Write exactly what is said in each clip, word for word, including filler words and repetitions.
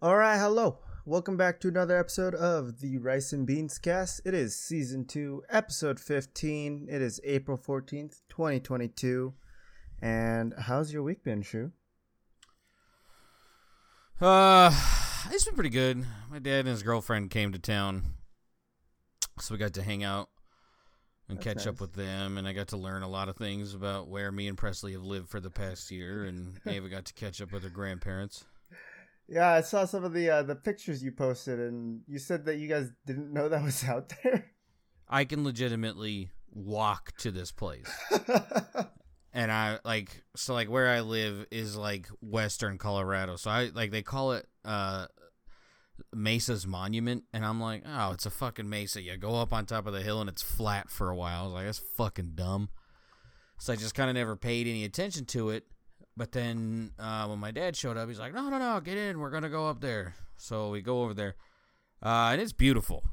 All right, hello. Welcome back to another episode of the Rice and Beans Cast. It is season two, episode fifteen. It is April fourteenth, twenty twenty-two. And how's your week been, Shu? Uh, it's been pretty good. My dad and his girlfriend came to town, so we got to hang out and That's catch nice. up with them, and I got to learn a lot of things about where me and Presley have lived for the past year, and Ava got to catch up with her grandparents. Yeah, I saw some of the uh, the pictures you posted, and you said that you guys didn't know that was out there. I can legitimately walk to this place, and I like so like where I live is like Western Colorado, so I like they call it uh, Mesa's Monument, and I'm like, oh, it's a fucking mesa. You go up on top of the hill, and it's flat for a while. I was like, that's fucking dumb. So I just kind of never paid any attention to it. But then uh, when my dad showed up, he's like, no, no, no, get in. We're going to go up there. So we go over there. Uh, and it's beautiful.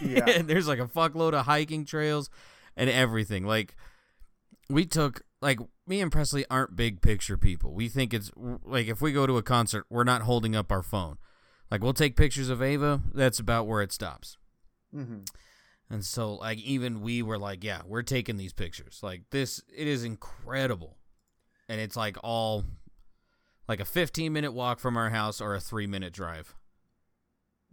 Yeah. And there's like a fuckload of hiking trails and everything. Like, we took, like, me and Presley aren't big picture people. We think it's, like, if we go to a concert, we're not holding up our phone. Like, we'll take pictures of Ava. That's about where it stops. Mm-hmm. And so, like, even we were like, yeah, we're taking these pictures. Like, this, it is incredible. And it's like all, like a fifteen minute walk from our house or a three minute drive.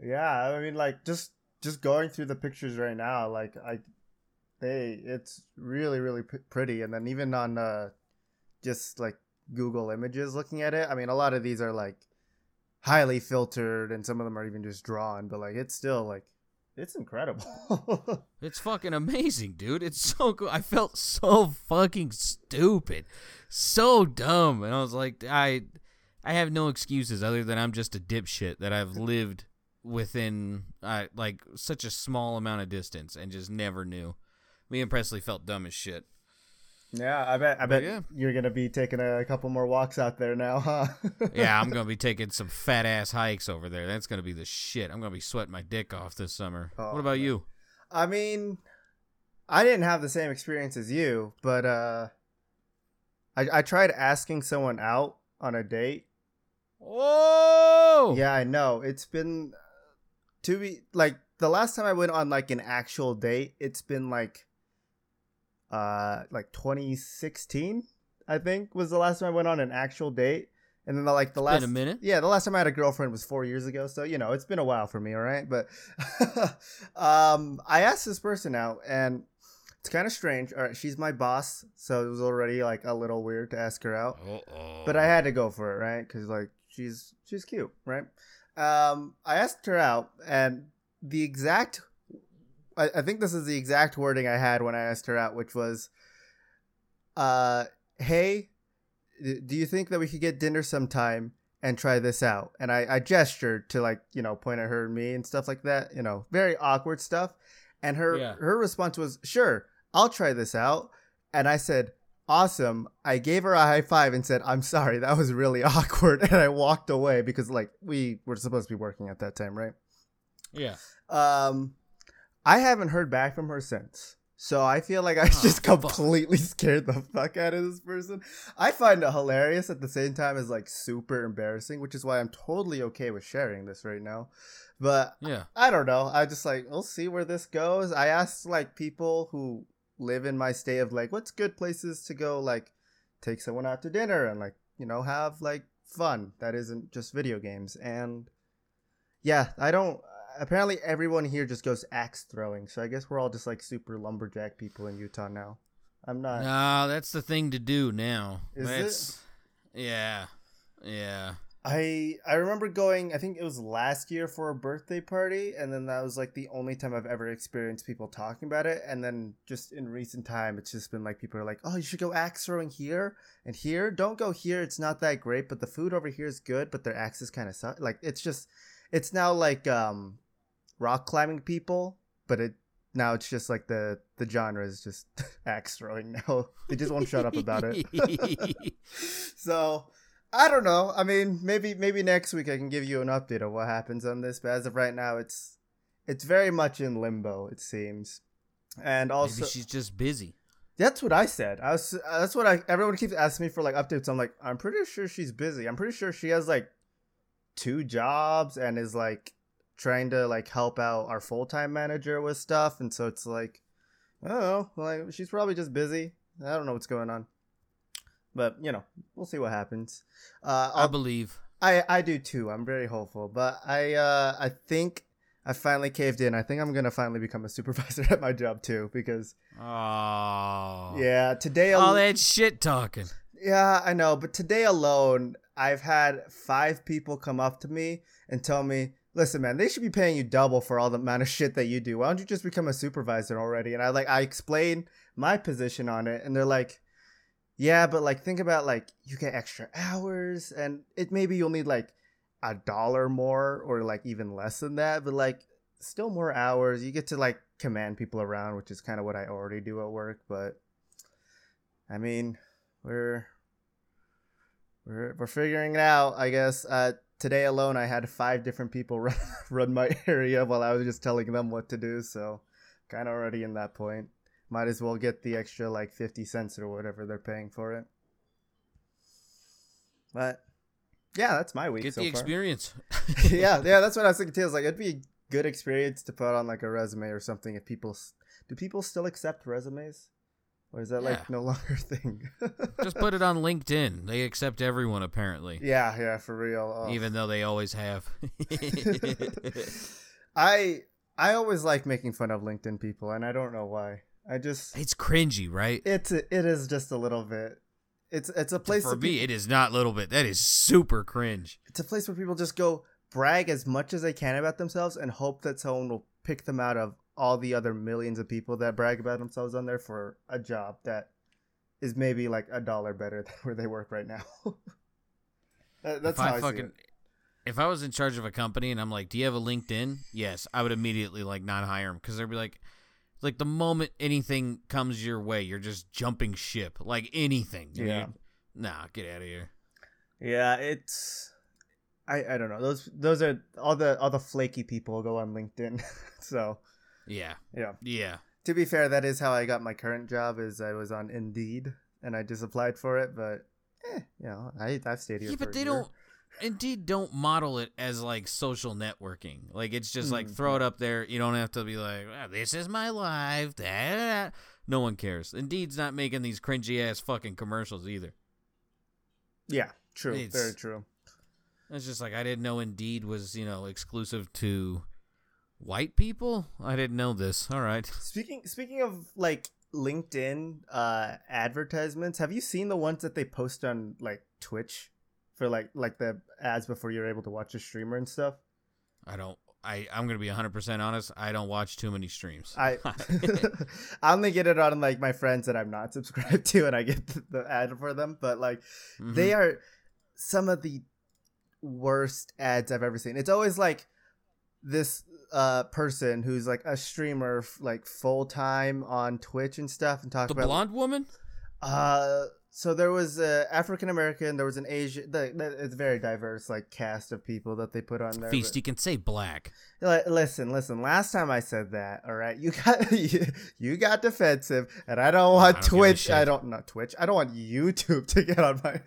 Yeah, I mean, like just just going through the pictures right now, like I, they, it's really really p- pretty. And then even on, uh, just like Google Images, looking at it, I mean, a lot of these are like highly filtered, and some of them are even just drawn. But like, it's still like, it's incredible. It's fucking amazing, dude. It's so cool. I felt so fucking stupid. So dumb. And I was like, I I have no excuses other than I'm just a dipshit that I've lived within uh, like such a small amount of distance and just never knew. Me and Presley felt dumb as shit. Yeah, I bet I bet yeah. You're going to be taking a couple more walks out there now, huh? Yeah, I'm going to be taking some fat-ass hikes over there. That's going to be the shit. I'm going to be sweating my dick off this summer. Oh, what about man. you? I mean, I didn't have the same experience as you, but uh, I, I tried asking someone out on a date. Oh! Yeah, I know. It's been, to be, like, the last time I went on, like, an actual date, it's been, like, Uh, like twenty sixteen, I think, was the last time I went on an actual date. And then the, like the it's last been a minute. Yeah, the last time I had a girlfriend was four years ago. So, you know, it's been a while for me. All right. But um, I asked this person out, and it's kind of strange. All right. She's my boss. So it was already like a little weird to ask her out. Uh-oh. But I had to go for it. Right. Because like she's she's cute. Right. Um, I asked her out, and the exact I think this is the exact wording I had when I asked her out, which was, uh, hey, do you think that we could get dinner sometime and try this out? And I, I gestured to, like, you know, point at her and me and stuff like that, you know, very awkward stuff. And her, yeah. her response was, sure, I'll try this out. And I said, awesome. I gave her a high five and said, I'm sorry, that was really awkward. And I walked away because, like, we were supposed to be working at that time, right? Yeah. Um... I haven't heard back from her since, so I feel like I oh, just completely fuck. scared the fuck out of this person. I find it hilarious at the same time as, like, super embarrassing, which is why I'm totally okay with sharing this right now. But yeah. I, I don't know. I just, like, we'll see where this goes. I asked, like, people who live in my state of, like, what's good places to go, like, take someone out to dinner and, like, you know, have, like, fun that isn't just video games. And, yeah, I don't... Apparently everyone here just goes axe throwing, so I guess we're all just like super lumberjack people in Utah now. I'm not. Nah, that's the thing to do now. Is that's... it? Yeah, yeah. I I remember going. I think it was last year for a birthday party, and then that was like the only time I've ever experienced people talking about it. And then just in recent time, it's just been like people are like, "Oh, you should go axe throwing here and here. Don't go here. It's not that great, but the food over here is good. But their axes kind of suck." Like it's just. It's now like um, rock climbing people, but it now it's just like the, the genre is just axe throwing now. They just won't shut up about it. So I don't know. I mean, maybe maybe next week I can give you an update on what happens on this. But as of right now, it's it's very much in limbo, it seems. And also, maybe she's just busy. That's what I said. I was. That's what I. Everyone keeps asking me for like updates. I'm like, I'm pretty sure she's busy. I'm pretty sure she has like. two jobs and is like trying to like help out our full-time manager with stuff. And so it's like, oh, like she's probably just busy. I don't know what's going on, but you know, we'll see what happens. Uh, I'll, I believe I, I do too. I'm very hopeful, but I, uh, I think I finally caved in. I think I'm going to finally become a supervisor at my job too, because oh yeah, today, all al- that shit talking. Yeah, I know. But today alone, I've had five people come up to me and tell me, listen, man, they should be paying you double for all the amount of shit that you do. Why don't you just become a supervisor already? And I like, I explained my position on it, and they're like, yeah, but like, think about like, you get extra hours and it maybe you'll need like a dollar more or like even less than that, but like still more hours. You get to like command people around, which is kind of what I already do at work. But I mean, we're, we're, we're figuring it out, I guess. Uh, today alone, I had five different people run, run my area while I was just telling them what to do. So kind of already in that point, might as well get the extra like fifty cents or whatever they're paying for it. But yeah, that's my week. Get so the far. Experience. yeah. Yeah. That's what I was thinking too. I was like, it'd be a good experience to put on like a resume or something. If people, do people still accept resumes? Or is that, yeah. like, no longer a thing? Just put it on LinkedIn. They accept everyone, apparently. Yeah, yeah, for real. Oh. Even though they always have. I I always like making fun of LinkedIn people, and I don't know why. I just... It's cringy, right? It's a, it is just a little bit. It's it's a place... For me, pe- it is not a little bit. That is super cringe. It's a place where people just go brag as much as they can about themselves and hope that someone will pick them out of all the other millions of people that brag about themselves on there for a job that is maybe like a dollar better than where they work right now. that, that's if how I, I fucking, see it. If I was in charge of a company and I'm like, do you have a LinkedIn? Yes. I would immediately like not hire them. Cause they'd be like, like the moment anything comes your way, you're just jumping ship. Like anything. Dude. Yeah. Nah, get out of here. Yeah. It's, I, I don't know. Those, those are all the, all the flaky people go on LinkedIn. so, Yeah. Yeah. Yeah. To be fair, that is how I got my current job. Is I was on Indeed and I just applied for it, but eh, you know, I I've stayed here. Yeah, for but they a year. don't Indeed don't model it as like social networking. Like it's just mm-hmm. like throw it up there. You don't have to be like, oh, this is my life. Da, da, da. No one cares. Indeed's not making these cringy ass fucking commercials either. Yeah, true. It's, very true. It's just like I didn't know Indeed was, you know, exclusive to white people? I didn't know this. All right. Speaking speaking of like LinkedIn uh, advertisements, have you seen the ones that they post on like Twitch for like like the ads before you're able to watch a streamer and stuff? I don't. I I'm gonna be one hundred percent honest. I don't watch too many streams. I I only get it on like my friends that I'm not subscribed to, and I get the, the ad for them. But like mm-hmm. they are some of the worst ads I've ever seen. It's always like this. Uh, person who's like a streamer, f- like full time on Twitch and stuff, and talk about the blonde woman. Uh, so there was a African American, there was an Asian. The, the, it's very diverse, like cast of people that they put on there. Feast, but, you can say black. Like, listen, listen. Last time I said that, all right, you got you, you got defensive, and I don't want I don't Twitch. I don't not Twitch. I don't want YouTube to get on my.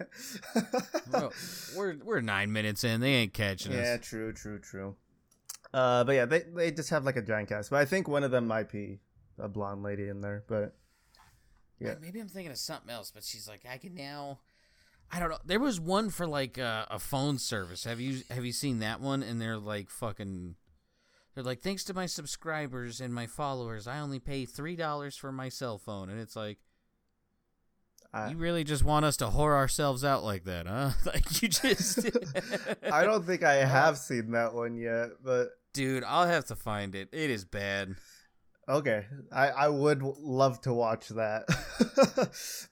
Bro, we're we're nine minutes in. They ain't catching yeah, us. Yeah, true, true, true. Uh, but yeah, they, they just have like a giant cast. But I think one of them might be a blonde lady in there. But yeah, maybe I'm thinking of something else. But she's like, I can now. I don't know. There was one for like uh, a phone service. Have you have you seen that one? And they're like fucking. They're like, thanks to my subscribers and my followers, I only pay three dollars for my cell phone. And it's like, I, you really just want us to whore ourselves out like that, huh? Like you just. I don't think I have seen that one yet, but. Dude, I'll have to find it. It is bad. Okay. I, I would love to watch that.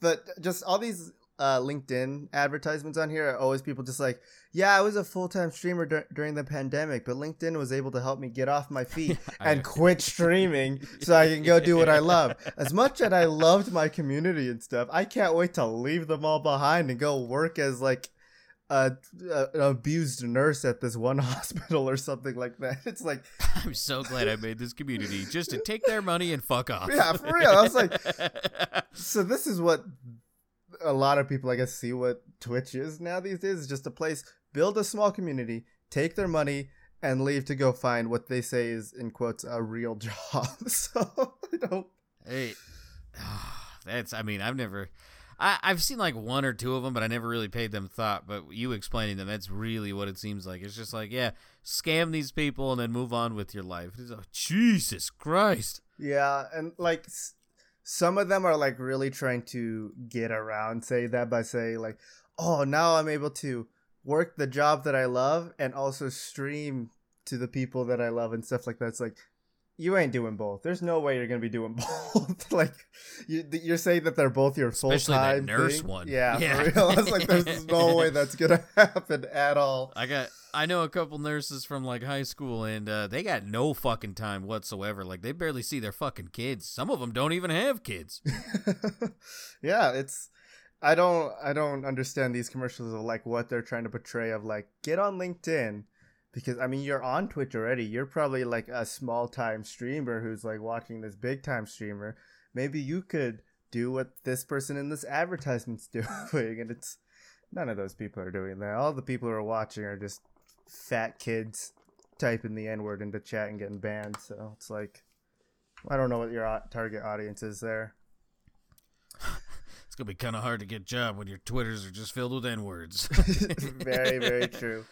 But just all these uh, LinkedIn advertisements on here are always people just like, yeah, I was a full-time streamer dur- during the pandemic, but LinkedIn was able to help me get off my feet and quit streaming so I can go do what I love. As much as I loved my community and stuff, I can't wait to leave them all behind and go work as like, Uh, uh, an abused nurse at this one hospital or something like that. It's like, I'm so glad I made this community just to take their money and fuck off. Yeah, for real. I was like, so this is what a lot of people, I guess, see what Twitch is now these days. It's just a place, build a small community, take their money and leave to go find what they say is, in quotes, a real job. So I don't. Hey, that's, I mean, I've never, I, I've seen like one or two of them, but I never really paid them thought. But you explaining them, that's really what it seems like. It's just like, yeah, scam these people and then move on with your life. It's like, Jesus Christ. Yeah. And like some of them are like really trying to get around, say that by saying like, oh, now I'm able to work the job that I love and also stream to the people that I love and stuff like that. It's like, you ain't doing both. There's no way you're going to be doing both. Like, you, you're saying that they're both your full-time Especially that nurse thing. One. Yeah, yeah. For real. I was like, there's no way that's going to happen at all. I got, I know a couple nurses from, like, high school, and uh, they got no fucking time whatsoever. Like, they barely see their fucking kids. Some of them don't even have kids. Yeah, it's... I don't I don't understand these commercials of like what they're trying to portray of like get on LinkedIn, because I mean you're on Twitch already. You're probably like a small time streamer who's like watching this big time streamer. Maybe you could do what this person in this advertisement's doing, and it's none of those people are doing that. All the people who are watching are just fat kids typing the N-word into chat and getting banned. So it's like I don't know what your target audience is there. It's going to be kind of hard to get a job when your Twitters are just filled with N-words. Very, very true.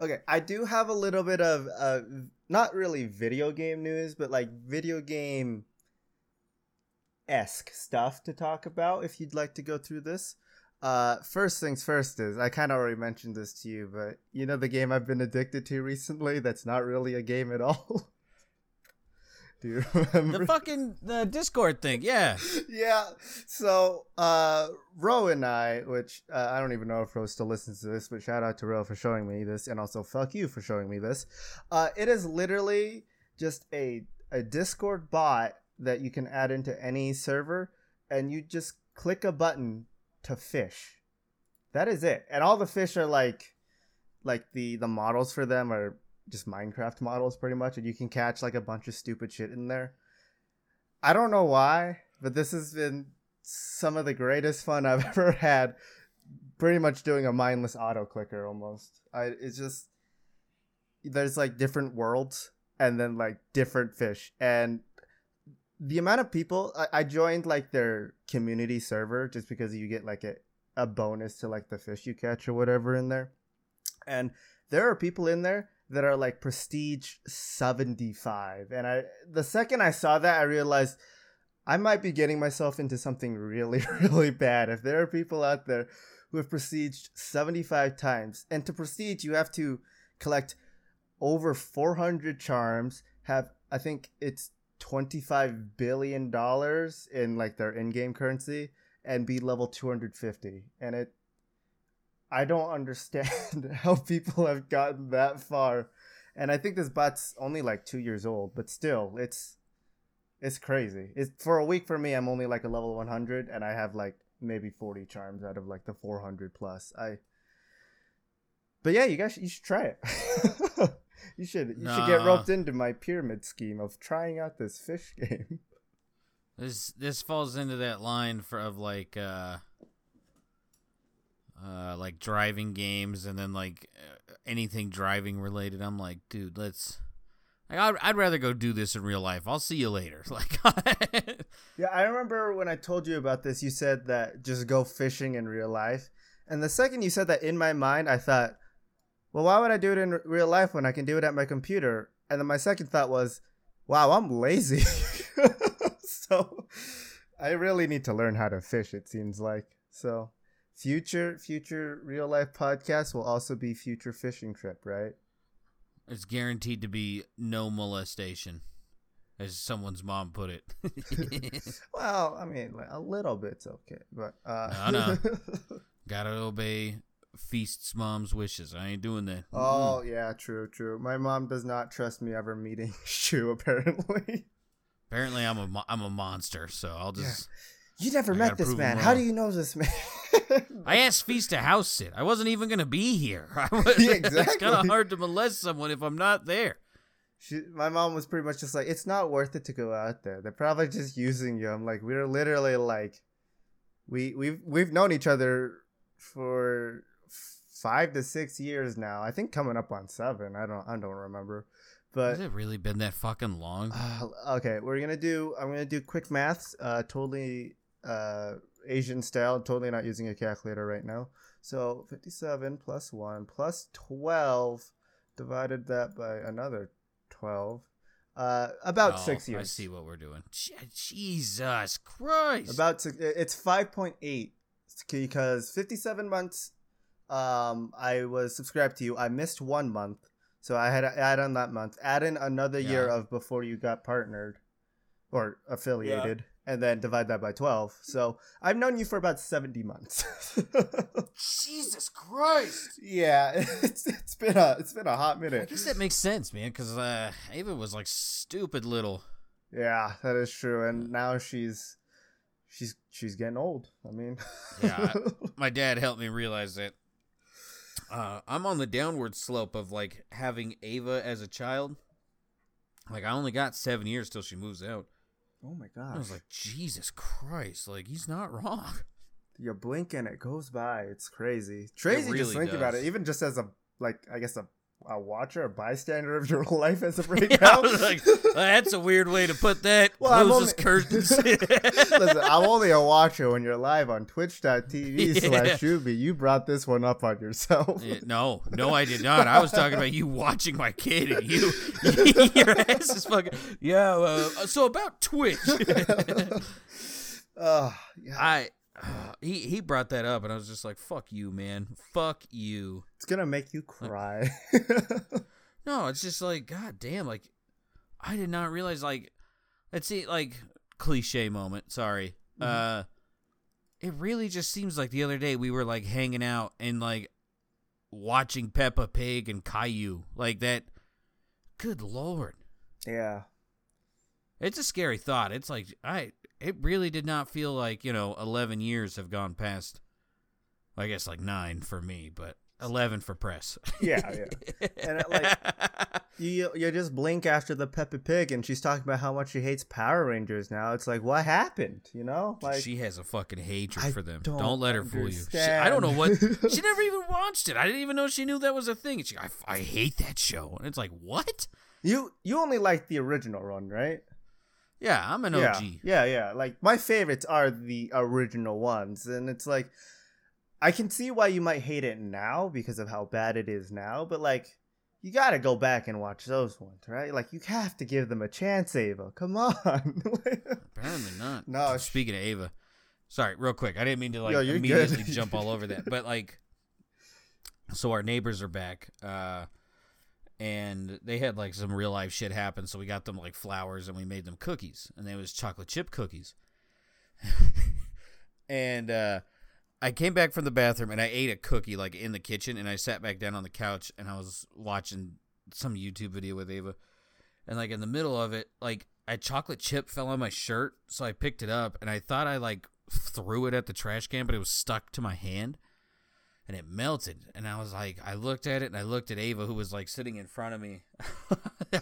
Okay, I do have a little bit of, uh, not really video game news, but like video game-esque stuff to talk about if you'd like to go through this. Uh, first things first is, I kind of already mentioned this to you, but you know the game I've been addicted to recently that's not really a game at all? Do you remember? The fucking the Discord thing, yeah. Yeah, so uh, Ro and I, which uh, I don't even know if Ro still listens to this, but shout out to Ro for showing me this, and also fuck you for showing me this. Uh, it is literally just a, a Discord bot that you can add into any server, and you just click a button to fish. That is it. And all the fish are like, like the, the models for them are just Minecraft models pretty much, and you can catch like a bunch of stupid shit in there. I don't know why, but this has been some of the greatest fun I've ever had, pretty much doing a mindless auto clicker almost. I it's just there's like different worlds and then like different fish, and the amount of people I, I joined like their community server just because you get like a, a bonus to like the fish you catch or whatever in there, and there are people in there that are like prestige seventy-five, and I the second I saw that I realized I might be getting myself into something really really bad if there are people out there who have prestiged seventy-five times. And to prestige you have to collect over four hundred charms, have I think it's twenty-five billion dollars in like their in-game currency, and be level two hundred fifty, and it I don't understand how people have gotten that far. And I think this bot's only like two years old, but still, it's it's crazy. It's for a week for me, I'm only like a level one hundred, and I have like maybe forty charms out of like the four hundred plus. I. But yeah, you guys, you should try it. you should you nah. should get roped into my pyramid scheme of trying out this fish game. This this falls into that line for of like. Uh... Uh, like driving games, and then like uh, anything driving related. I'm like, dude, let's. Like, I'd, I'd rather go do this in real life. I'll see you later. Like, yeah, I remember when I told you about this. You said that just go fishing in real life, and the second you said that, in my mind, I thought, well, why would I do it in r- real life when I can do it at my computer? And then my second thought was, wow, I'm lazy. So, I really need to learn how to fish. It seems like so. Future future real life podcast will also be future fishing trip, right? It's guaranteed to be no molestation, as someone's mom put it. Well, I mean, like, a little bit's okay, but uh, no, no, gotta obey Feast's mom's wishes. I ain't doing that. Oh mm. yeah, true, true. My mom does not trust me ever meeting Shu. Apparently, apparently, I'm a mo- I'm a monster, so I'll just. Yeah. You never I met this man. How do you know this man? I asked Feast to house it. I wasn't even going to be here. I was, yeah, exactly. It's kind of hard to molest someone if I'm not there. She, my mom was pretty much just like, it's not worth it to go out there. They're probably just using you. I'm like, we're literally like, we, we've, we've known each other for five to six years now. I think coming up on seven. I don't I don't remember. But has it really been that fucking long? Uh, okay, we're gonna do. I'm gonna do quick maths. Uh, totally uh, Asian style. Totally not using a calculator right now. So fifty-seven plus one plus twelve, divided that by another twelve. Uh, about oh, six years. I see what we're doing. Jesus Christ! About six, it's five point eight because fifty-seven months. Um, I was subscribed to you. I missed one month. So I had to add on that month, add in another yeah. year of before you got partnered or affiliated, yeah. and then divide that by twelve. So I've known you for about seventy months. Jesus Christ! Yeah, it's it's been a it's been a hot minute. I guess that makes sense, man, because uh, Ava was like stupid little. Yeah, that is true, and now she's she's she's getting old. I mean, yeah, I, my dad helped me realize that. Uh, I'm on the downward slope of, like, having Ava as a child. Like, I only got seven years till she moves out. Oh, my gosh. I was like, Jesus Christ. Like, he's not wrong. You're blinking. It goes by. It's crazy. Crazy really just think does. About it. Even just as a, like, I guess a, a watcher, a bystander of your life as of right yeah, now. I was like, well, that's a weird way to put that. Well, Close his curtains. Listen, I'm only a watcher when you're live on twitch dot t v yeah. slash Shuby. You brought this one up on yourself. Yeah, no, no, I did not. I was talking about you watching my kid and you, your ass is fucking, yeah, uh, so about Twitch. uh, yeah. I, uh, he, he brought that up and I was just like, fuck you, man. Fuck you. It's going to make you cry. No, it's just like, God damn, like, I did not realize, like, let's see, like, cliche moment, sorry. Mm-hmm. Uh, it really just seems like the other day we were, like, hanging out and, like, watching Peppa Pig and Caillou. Like, that, good Lord. Yeah. It's a scary thought. It's like, I, it really did not feel like, you know, eleven years have gone past, I guess, like, nine for me, but. eleven for press. Yeah, yeah. And it, like you, you just blink after the Peppa Pig, and she's talking about how much she hates Power Rangers now. It's like, what happened? You know, like she has a fucking hatred I for them. Don't, don't let her understand. Fool you. She, I don't know what. She never even watched it. I didn't even know she knew that was a thing. She, I, I hate that show. And it's like, what? You you only like the original one, right? Yeah, I'm an O G. Yeah, yeah. yeah. Like my favorites are the original ones, and it's like. I can see why you might hate it now because of how bad it is now, but, like, you got to go back and watch those ones, right? Like, you have to give them a chance, Ava. Come on. Apparently not. No. Speaking sh- of Ava, sorry, real quick. I didn't mean to, like, Yo, immediately jump all over that, but, like, so our neighbors are back, uh, and they had, like, some real-life shit happen, so we got them, like, flowers, and we made them cookies, and they was chocolate chip cookies. and, uh... I came back from the bathroom, and I ate a cookie, like, in the kitchen, and I sat back down on the couch, and I was watching some YouTube video with Ava, and, like, in the middle of it, like, a chocolate chip fell on my shirt, so I picked it up, and I thought I, like, threw it at the trash can, but it was stuck to my hand, and it melted, and I was like, I looked at it, and I looked at Ava, who was, like, sitting in front of me.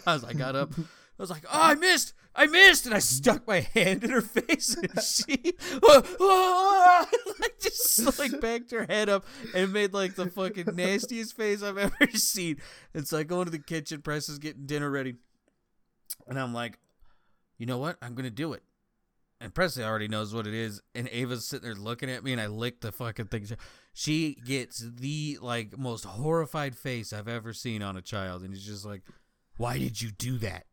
I was, I got up. I was like, oh, I missed, I missed, and I stuck my hand in her face, and she oh, oh, like, just, like, backed her head up and made, like, the fucking nastiest face I've ever seen. It's like going to the kitchen, Press is getting dinner ready, and I'm like, you know what, I'm going to do it. And Presley already knows what it is, and Ava's sitting there looking at me, and I lick the fucking thing. She gets the, like, most horrified face I've ever seen on a child, and it's just like, why did you do that?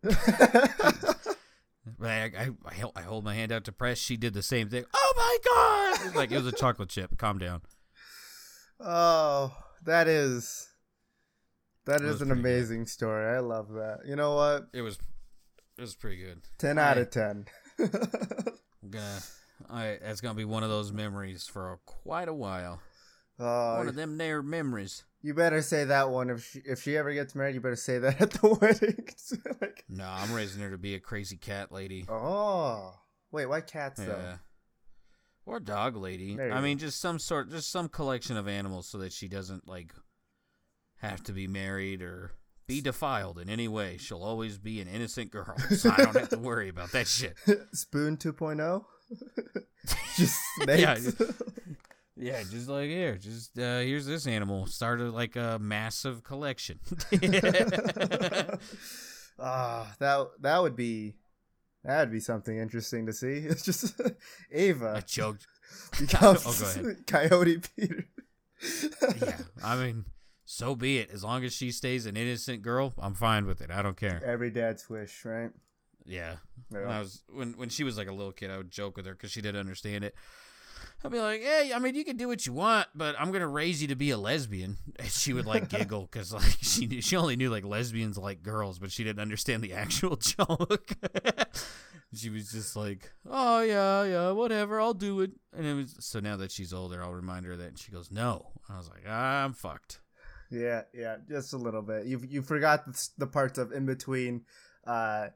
I, I, I hold my hand out to Press. She did the same thing. Oh, my God. It like, it was a chocolate chip. Calm down. Oh, that is, that it is an amazing good. Story. I love that. You know what? It was, it was pretty good. ten I, out of ten. gonna, I, that's going to be one of those memories for quite a while. Oh, one of them there memories. You better say that one. If she, if she ever gets married, you better say that at the wedding. Like, no, I'm raising her to be a crazy cat lady. Oh. Wait, why cats, yeah. though? Or dog lady. I mean, go. just some sort, just some collection of animals so that she doesn't, like, have to be married or be defiled in any way. She'll always be an innocent girl, so I don't have to worry about that shit. Spoon two point oh? Just snakes? Yeah, Yeah, just like here, just uh, here's this animal. Started like a massive collection. Ah, uh, that that would be that would be something interesting to see. It's just Ava. I choked. Becomes oh, go ahead. Coyote Peter. Yeah, I mean, so be it. As long as she stays an innocent girl, I'm fine with it. I don't care. Every dad's wish, right? Yeah. yeah. When I was when when she was like a little kid, I would joke with her because she didn't understand it. I'd be like, hey, I mean, you can do what you want, but I'm gonna raise you to be a lesbian. And she would like giggle because like she knew, she only knew like lesbians like girls, but she didn't understand the actual joke. She was just like, oh yeah, yeah, whatever, I'll do it. And it was so now that she's older, I'll remind her that, and she goes, no. I was like, I'm fucked. Yeah, yeah, just a little bit. You you forgot the parts of in between. Uh,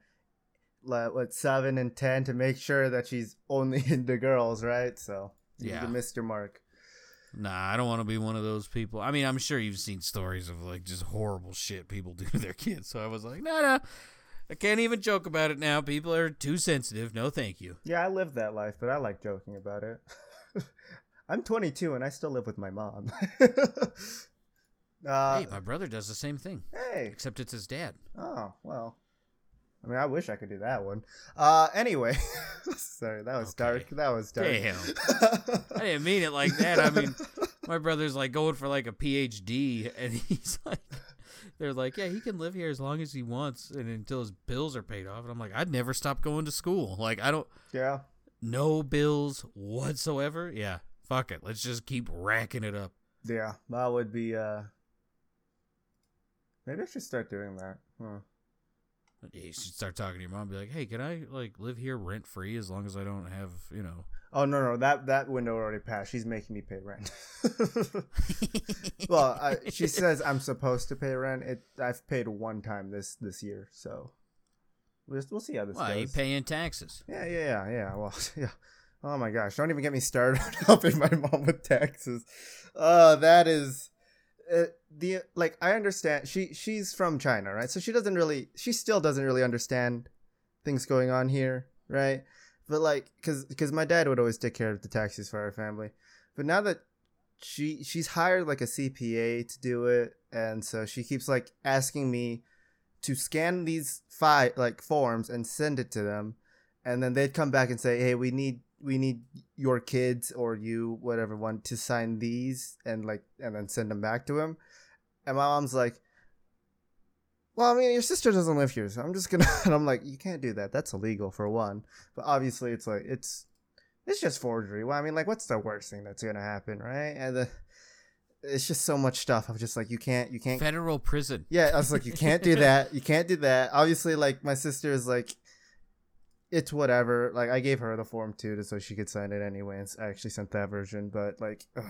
what seven and ten to make sure that she's only into girls, right? So you yeah, missed your mark. Nah, I don't want to be one of those people. I mean, I'm sure you've seen stories of like just horrible shit people do to their kids. So I was like, nah, nah, I can't even joke about it now. People are too sensitive. No, thank you. Yeah, I lived that life, but I like joking about it. I'm twenty-two and I still live with my mom. uh, hey, my brother does the same thing. Hey, except it's his dad. Oh well. I mean, I wish I could do that one. Uh, anyway, sorry, that was okay. dark. That was dark. Damn. I didn't mean it like that. I mean, my brother's like going for like a P H D, and he's like, they're like, yeah, he can live here as long as he wants and until his bills are paid off. And I'm like, I'd never stop going to school. Like, I don't. Yeah. No bills whatsoever. Yeah. Fuck it. Let's just keep racking it up. Yeah. That would be. Uh... Maybe I should start doing that. Huh. You should start talking to your mom and be like, hey, can I like live here rent free as long as I don't have, you know. Oh, no, no. That that window already passed. She's making me pay rent. Well, I, she says I'm supposed to pay rent. It I've paid one time this this year. So we'll, we'll see how this well, goes. Well, you paying taxes. Yeah, yeah, yeah, yeah. Well, yeah. Oh, my gosh. Don't even get me started on helping my mom with taxes. Uh, that is. Uh, the like I understand she she's from China, right? So she doesn't really she still doesn't really understand things going on here, right? But like because because my dad would always take care of the taxes for our family, but now that she she's hired like a C P A to do it, and so she keeps like asking me to scan these fi- like forms and send it to them, and then they'd come back and say, hey, we need we need your kids or you, whatever one, to sign these and like, and then send them back to him. And my mom's like, well, I mean, your sister doesn't live here, so I'm just gonna, and I'm like, you can't do that. That's illegal for one, but obviously it's like, it's, it's just forgery. Well, I mean, like, what's the worst thing that's going to happen? Right. And the, it's just so much stuff. I'm just like, you can't, you can't federal prison. Yeah. I was like, you can't do that. You can't do that. Obviously, like my sister is like, it's whatever. Like, I gave her the form too, so she could sign it anyway. And I actually sent that version, but like, ugh,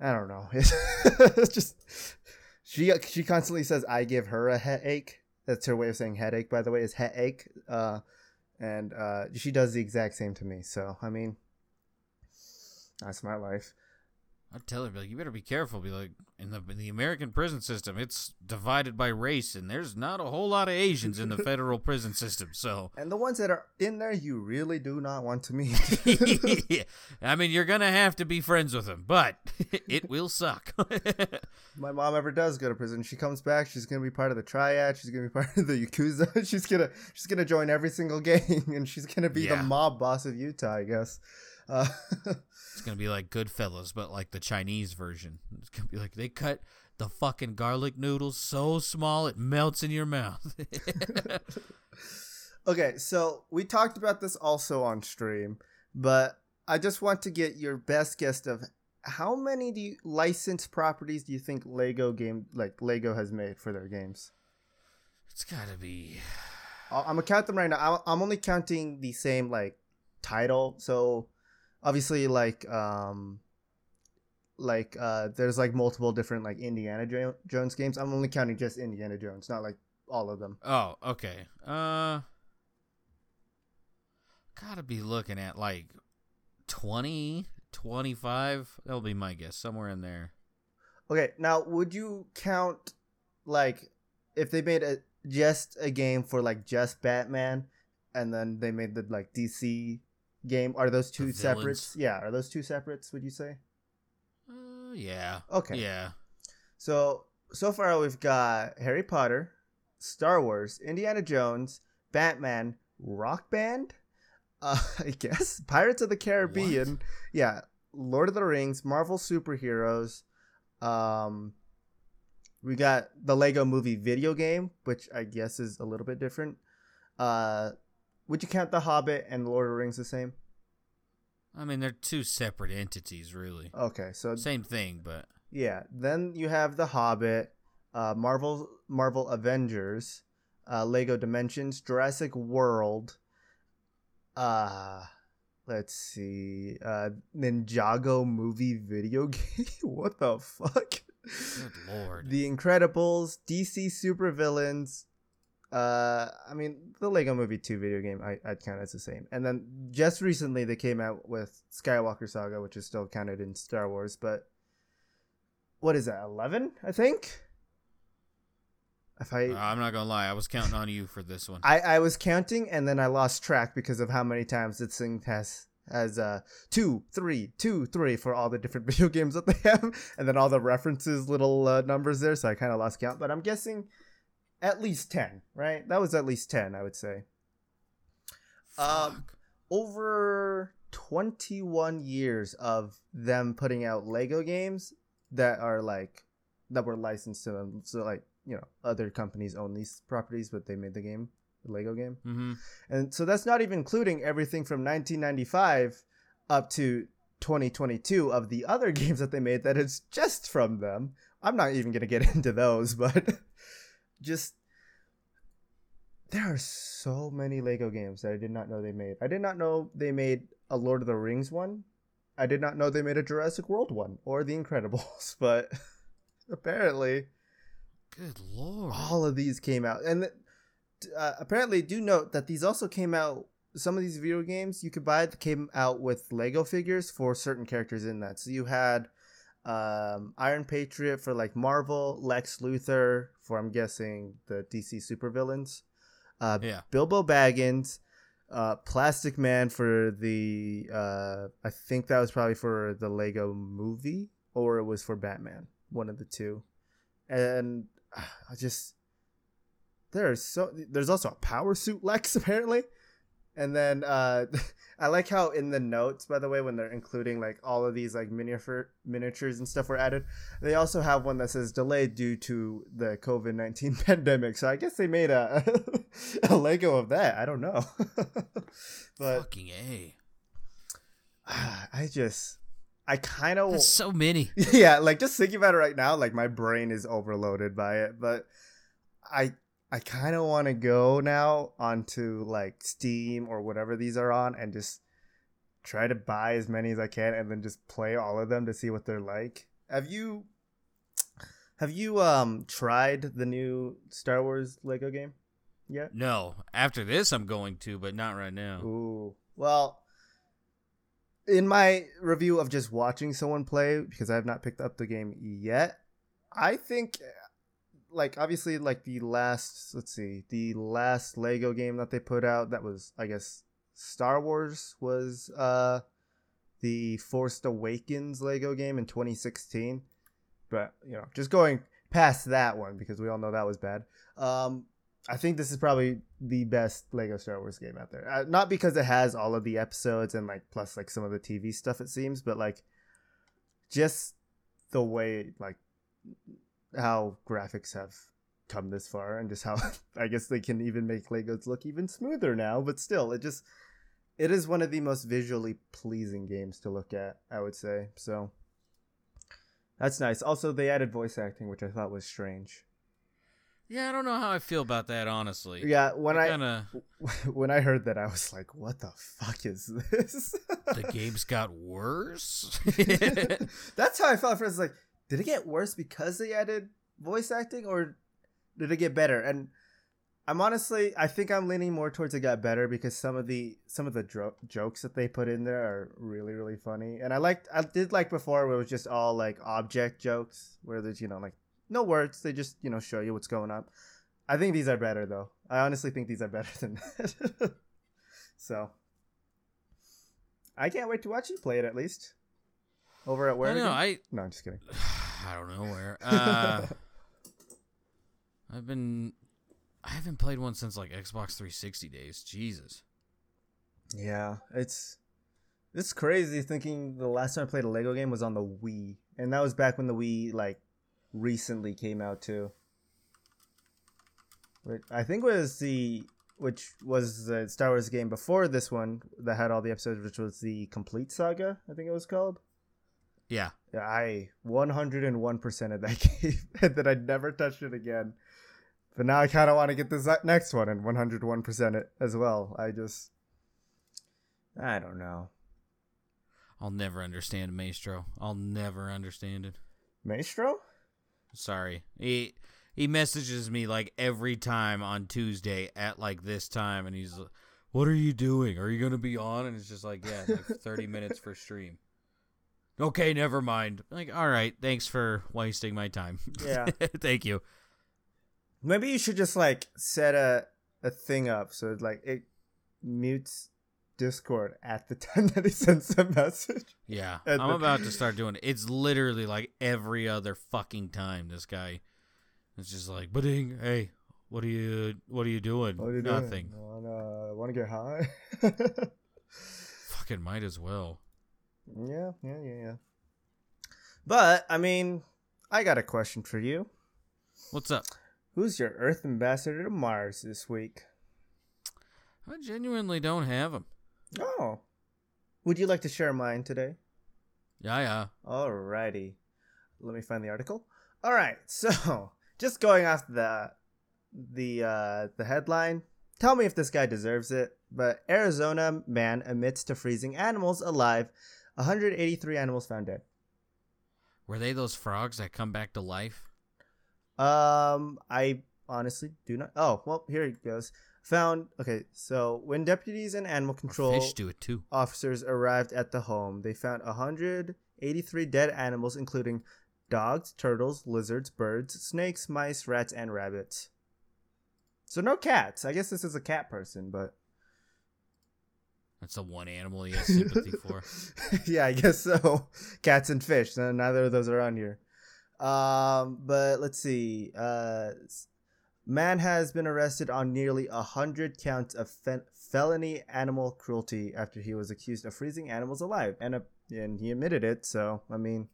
I don't know. It's just she. She constantly says I give her a headache. That's her way of saying headache. By the way, is headache. Uh, and uh, she does the exact same to me. So I mean, that's my life. I'd tell her, be like, you better be careful. Be like, in the in the American prison system, it's divided by race, and there's not a whole lot of Asians in the federal prison system. So, and the ones that are in there, you really do not want to meet. Yeah. I mean, you're gonna have to be friends with them, but it will suck. My mom ever does go to prison. She comes back. She's gonna be part of the triad. She's gonna be part of the Yakuza. she's gonna she's gonna join every single gang, and she's gonna be yeah. the mob boss of Utah, I guess. Uh, it's gonna be like Goodfellas, but like the Chinese version. It's gonna be like they cut the fucking garlic noodles so small it melts in your mouth. Okay, so we talked about this also on stream, but I just want to get your best guess of how many do you, licensed properties do you think Lego game like Lego has made for their games? It's gotta be. I'm gonna count them right now. I'm only counting the same like title, so. Obviously, like, um, like uh, there's, like, multiple different, like, Indiana jo- Jones games. I'm only counting just Indiana Jones, not, like, all of them. Oh, okay. Uh, gotta be looking at, like, twenty, twenty-five. That'll be my guess, somewhere in there. Okay, now, would you count, like, if they made a, just a game for, like, just Batman, and then they made the, like, D C game. Are those two separates? Yeah. Are those two separates, would you say? Uh, yeah. Okay. Yeah. So, so far we've got Harry Potter, Star Wars, Indiana Jones, Batman, Rock Band, uh, I guess, Pirates of the Caribbean. What? Yeah. Lord of the Rings, Marvel superheroes. Um, we got the Lego Movie video game, which I guess is a little bit different. Uh, would you count The Hobbit and Lord of the Rings the same? I mean, they're two separate entities, really. Okay, so same thing, but yeah. Then you have The Hobbit, uh, Marvel, Marvel Avengers, uh, Lego Dimensions, Jurassic World. Uh let's see. Uh, Ninjago movie video game. What the fuck? Good lord. The Incredibles, D C supervillains. Uh, I mean, the Lego Movie two video game, I, I'd count as the same. And then just recently they came out with Skywalker Saga, which is still counted in Star Wars. But what is that, eleven, I think? If I, uh, I'm not going to lie. I was counting on you for this one. I, I was counting, and then I lost track because of how many times this thing has, has uh, two, three, two, three for all the different video games that they have. And then all the references, little uh, numbers there. So I kind of lost count. But I'm guessing... At least ten, right? That was at least ten, I would say. Um, over twenty-one years of them putting out Lego games that are like, that were licensed to them. So like, you know, other companies own these properties, but they made the game, the Lego game. Mm-hmm. And so that's not even including everything from nineteen ninety-five up to twenty twenty-two of the other games that they made that is just from them. I'm not even going to get into those, but... Just there are so many Lego games that I did not know they made. I did not know they made a Lord of the Rings one. I did not know they made a Jurassic World one or The Incredibles, but apparently, good lord, all of these came out. And uh, apparently, do note that these also came out. Some of these video games you could buy that came out with Lego figures for certain characters in that. So you had. Um, Iron Patriot for like Marvel, Lex Luthor for I'm guessing the D C supervillains, uh, yeah. Bilbo Baggins, uh, Plastic Man for the uh, I think that was probably for the Lego Movie or it was for Batman, one of the two, and uh, I just there's so there's also a power suit Lex apparently. And then uh, I like how in the notes, by the way, when they're including like all of these like miniature miniatures and stuff were added, they also have one that says delayed due to the covid nineteen pandemic. So I guess they made a, a Lego of that. I don't know. But fucking A. I just, I kind of. That's so many. Yeah. Like just thinking about it right now, like my brain is overloaded by it, but I. I kind of want to go now onto like Steam or whatever these are on and just try to buy as many as I can and then just play all of them to see what they're like. Have you have you um tried the new Star Wars Lego game yet? No. After this, I'm going to, but not right now. Ooh. Well, in my review of just watching someone play, because I have not picked up the game yet, I think... Like, obviously, like, the last, let's see, the last Lego game that they put out that was, I guess, Star Wars was uh, the Force Awakens Lego game in twenty sixteen. But, you know, just going past that one, because we all know that was bad. Um, I think this is probably the best Lego Star Wars game out there. Uh, not because it has all of the episodes and, like, plus, like, some of the T V stuff, it seems. But, like, just the way, like... how graphics have come this far and just how I guess they can even make Legos look even smoother now, but still it just it is one of the most visually pleasing games to look at, I would say. So that's nice. Also they added voice acting, which I thought was strange. Yeah, I don't know how I feel about that, honestly. Yeah, when I kinda... when I heard that, I was like, "What the fuck is this?" The game's got worse. That's how I felt first. Like, did it get worse because they added voice acting, or did it get better? And I'm honestly, I think I'm leaning more towards it got better because some of the some of the dro- jokes that they put in there are really, really funny. And I liked, I did like before where it was just all like object jokes where there's, you know, like no words. They just, you know, show you what's going on. I think these are better though. I honestly think these are better than that. So I can't wait to watch you play it, at least. Over at where? I don't know, I, no, I'm just kidding. I don't know where. Uh, I've been... I haven't played one since, like, Xbox three sixty days. Jesus. Yeah, it's... It's crazy thinking the last time I played a Lego game was on the Wii. And that was back when the Wii, like, recently came out, too. I think was the... Which was the Star Wars game before this one that had all the episodes, which was the Complete Saga, I think it was called. Yeah. Yeah, I one hundred one percent of that game, and then I never touched it again. But now I kind of want to get this next one and one hundred one percent it as well. I just... I don't know. I'll never understand Maestro. I'll never understand it. Maestro? Sorry. He... He messages me, like, every time on Tuesday at, like, this time, and he's like, what are you doing? Are you going to be on? And it's just like, yeah, like thirty minutes per stream. Okay, never mind. Like, all right, thanks for wasting my time. Yeah. Thank you. Maybe you should just, like, set a, a thing up so, it, like, it mutes Discord at the time that he sends a message. Yeah, and I'm the- about to start doing it. It's literally, like, every other fucking time this guy... It's just like, ba-ding, hey, what are you, what are you doing? What are you Nothing. Doing? Wanna, wanna get high? Fucking might as well. Yeah, yeah, yeah, yeah. But, I mean, I got a question for you. What's up? Who's your Earth ambassador to Mars this week? I genuinely don't have him. Oh. Would you like to share mine today? Yeah, yeah. Alrighty. Let me find the article. Alright, so... Just going off the the uh, the headline, tell me if this guy deserves it, but Arizona man admits to freezing animals alive, one hundred eighty-three animals found dead. Were they those frogs that come back to life? Um, I honestly do not. Oh, well, here it goes. Found, okay, so when deputies and animal control officers arrived at the home, they found one hundred eighty-three dead animals, including dogs, turtles, lizards, birds, snakes, mice, rats, and rabbits. So no cats. I guess this is a cat person, but... That's the one animal he has sympathy for. Yeah, I guess so. Cats and fish. Neither of those are on here. Um, but let's see. Uh, man has been arrested on nearly one hundred counts of fe- felony animal cruelty after he was accused of freezing animals alive. And, a- and he admitted it, so, I mean...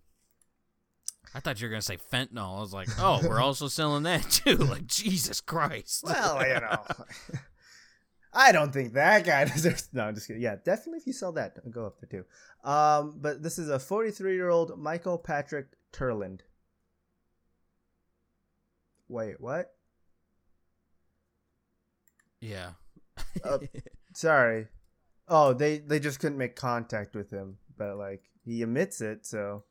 I thought you were going to say fentanyl. I was like, oh, we're also selling that, too. Like, Jesus Christ. Well, you know. I don't think that guy deserves... No, I'm just kidding. Yeah, definitely if you sell that, go up there, too. Um, but this is a forty-three-year-old Michael Patrick Turland. Wait, what? Yeah. uh, sorry. Oh, they, they just couldn't make contact with him. But, like, he admits it, so...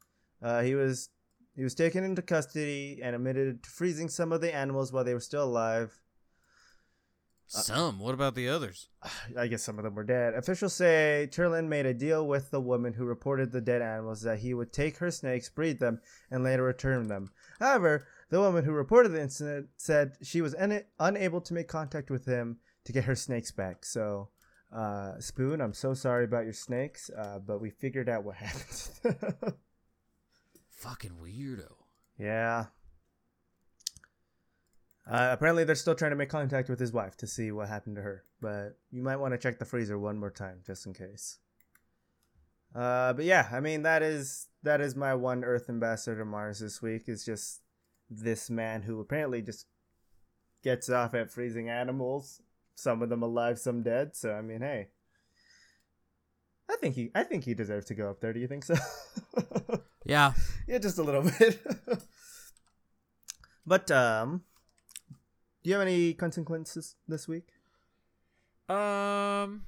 Uh, he was... He was taken into custody and admitted to freezing some of the animals while they were still alive. Some? Uh, what about the others? I guess some of them were dead. Officials say Turlin made a deal with the woman who reported the dead animals that he would take her snakes, breed them, and later return them. However, the woman who reported the incident said she was un- unable to make contact with him to get her snakes back. So, uh, Spoon, I'm so sorry about your snakes, uh, but we figured out what happened. Fucking weirdo. Yeah. Uh, apparently, they're still trying to make contact with his wife to see what happened to her. But you might want to check the freezer one more time, just in case. Uh, but yeah, I mean, that is that is my one Earth ambassador to Mars this week. Is just this man who apparently just gets off at freezing animals. Some of them alive, some dead. So I mean, hey, I think he I think he deserves to go up there. Do you think so? Yeah. Yeah, just a little bit. But, um, do you have any consequences this week? Um,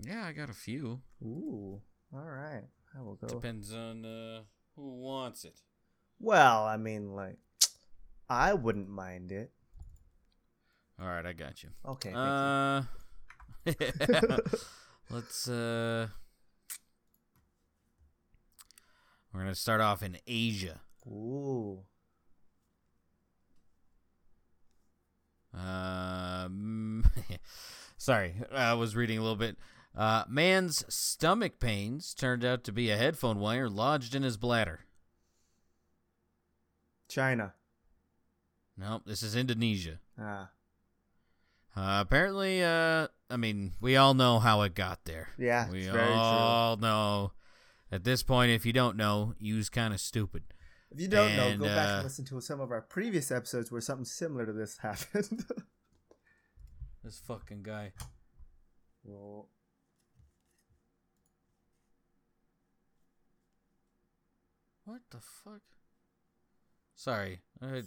yeah, I got a few. Ooh, all right. I will go. Depends on uh, who wants it. Well, I mean, like, I wouldn't mind it. All right, I got you. Okay. Uh, let's, uh... We're going to start off in Asia. Ooh. Um, sorry, I was reading a little bit. Uh, man's stomach pains turned out to be a headphone wire lodged in his bladder. China. Nope, this is Indonesia. Ah. Uh, apparently, uh, I mean, we all know how it got there. Yeah, we very all true. know. At this point, if you don't know, you're kind of stupid. If you don't and, know, go uh, back and listen to some of our previous episodes where something similar to this happened. This fucking guy. Well. What the fuck? Sorry. I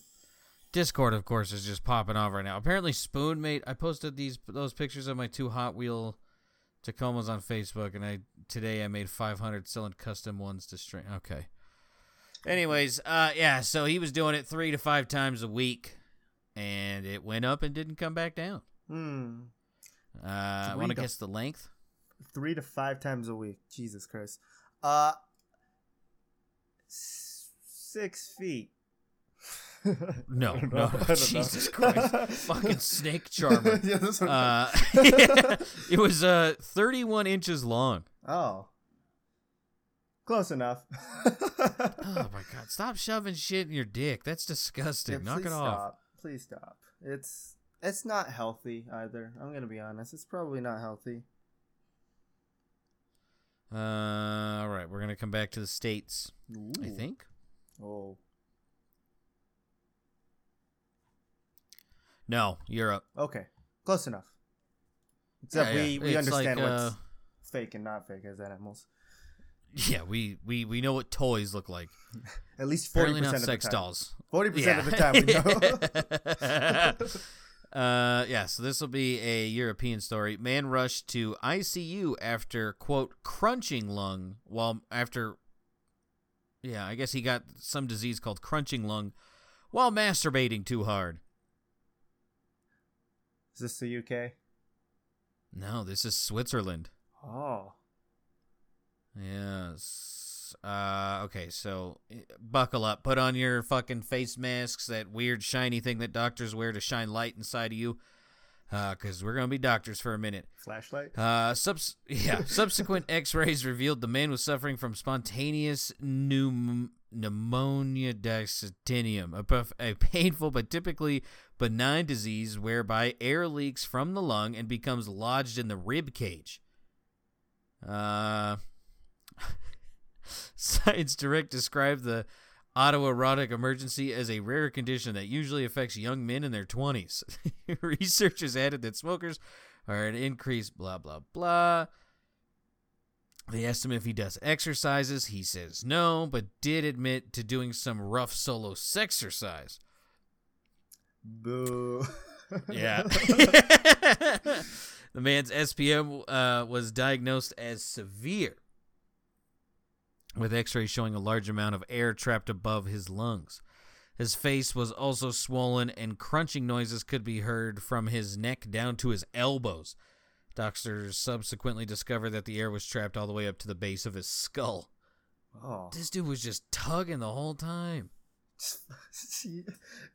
Discord, of course, is just popping off right now. Apparently, Spoon made... I posted these those pictures of my two Hot Wheel Tacomas on Facebook, and I today I made five hundred selling custom ones to stream. Okay. Anyways, uh, yeah, so he was doing it three to five times a week, and it went up and didn't come back down. Hmm. Uh, I want to guess the length. Three to five times a week. Jesus Christ. Uh, s- six feet. No, no, no. Jesus Christ. Fucking snake charmer. Yeah, that's what uh, it was uh, thirty-one inches long. Oh. Close enough. Oh, my God. Stop shoving shit in your dick. That's disgusting. Yeah, Knock it stop. off. Please stop. It's it's not healthy either. I'm going to be honest. It's probably not healthy. Uh, all right. We're going to come back to the States, Ooh. I think. Oh. No, Europe. Okay, close enough. Except yeah, yeah. we, we understand like, what's uh, fake and not fake as animals. Yeah, we, we, we know what toys look like. At least forty percent not of sex the time. Dolls. forty percent yeah. of the time we know. uh, yeah, so this will be a European story. Man rushed to I C U after, quote, crunching lung while after, yeah, I guess he got some disease called crunching lung while masturbating too hard. Is this the U K? No, this is Switzerland. Oh. Yes. Uh, okay, so buckle up. Put on your fucking face masks, that weird shiny thing that doctors wear to shine light inside of you, because uh, we're going to be doctors for a minute. Flashlight? Uh, subs- yeah. Subsequent x-rays revealed the man was suffering from spontaneous pneumonia. Pneumonia dyxitinium, a, puff, a painful but typically benign disease whereby air leaks from the lung and becomes lodged in the rib cage. Uh, Science Direct described the autoerotic emergency as a rare condition that usually affects young men in their twenties. Researchers added that smokers are at increased blah, blah, blah. They asked him if he does exercises. He says no, but did admit to doing some rough solo sexercise. Boo. Yeah. The man's S P M uh, was diagnosed as severe, with x-rays showing a large amount of air trapped above his lungs. His face was also swollen, and crunching noises could be heard from his neck down to his elbows. Doctors subsequently discovered that the air was trapped all the way up to the base of his skull. Oh. This dude was just tugging the whole time.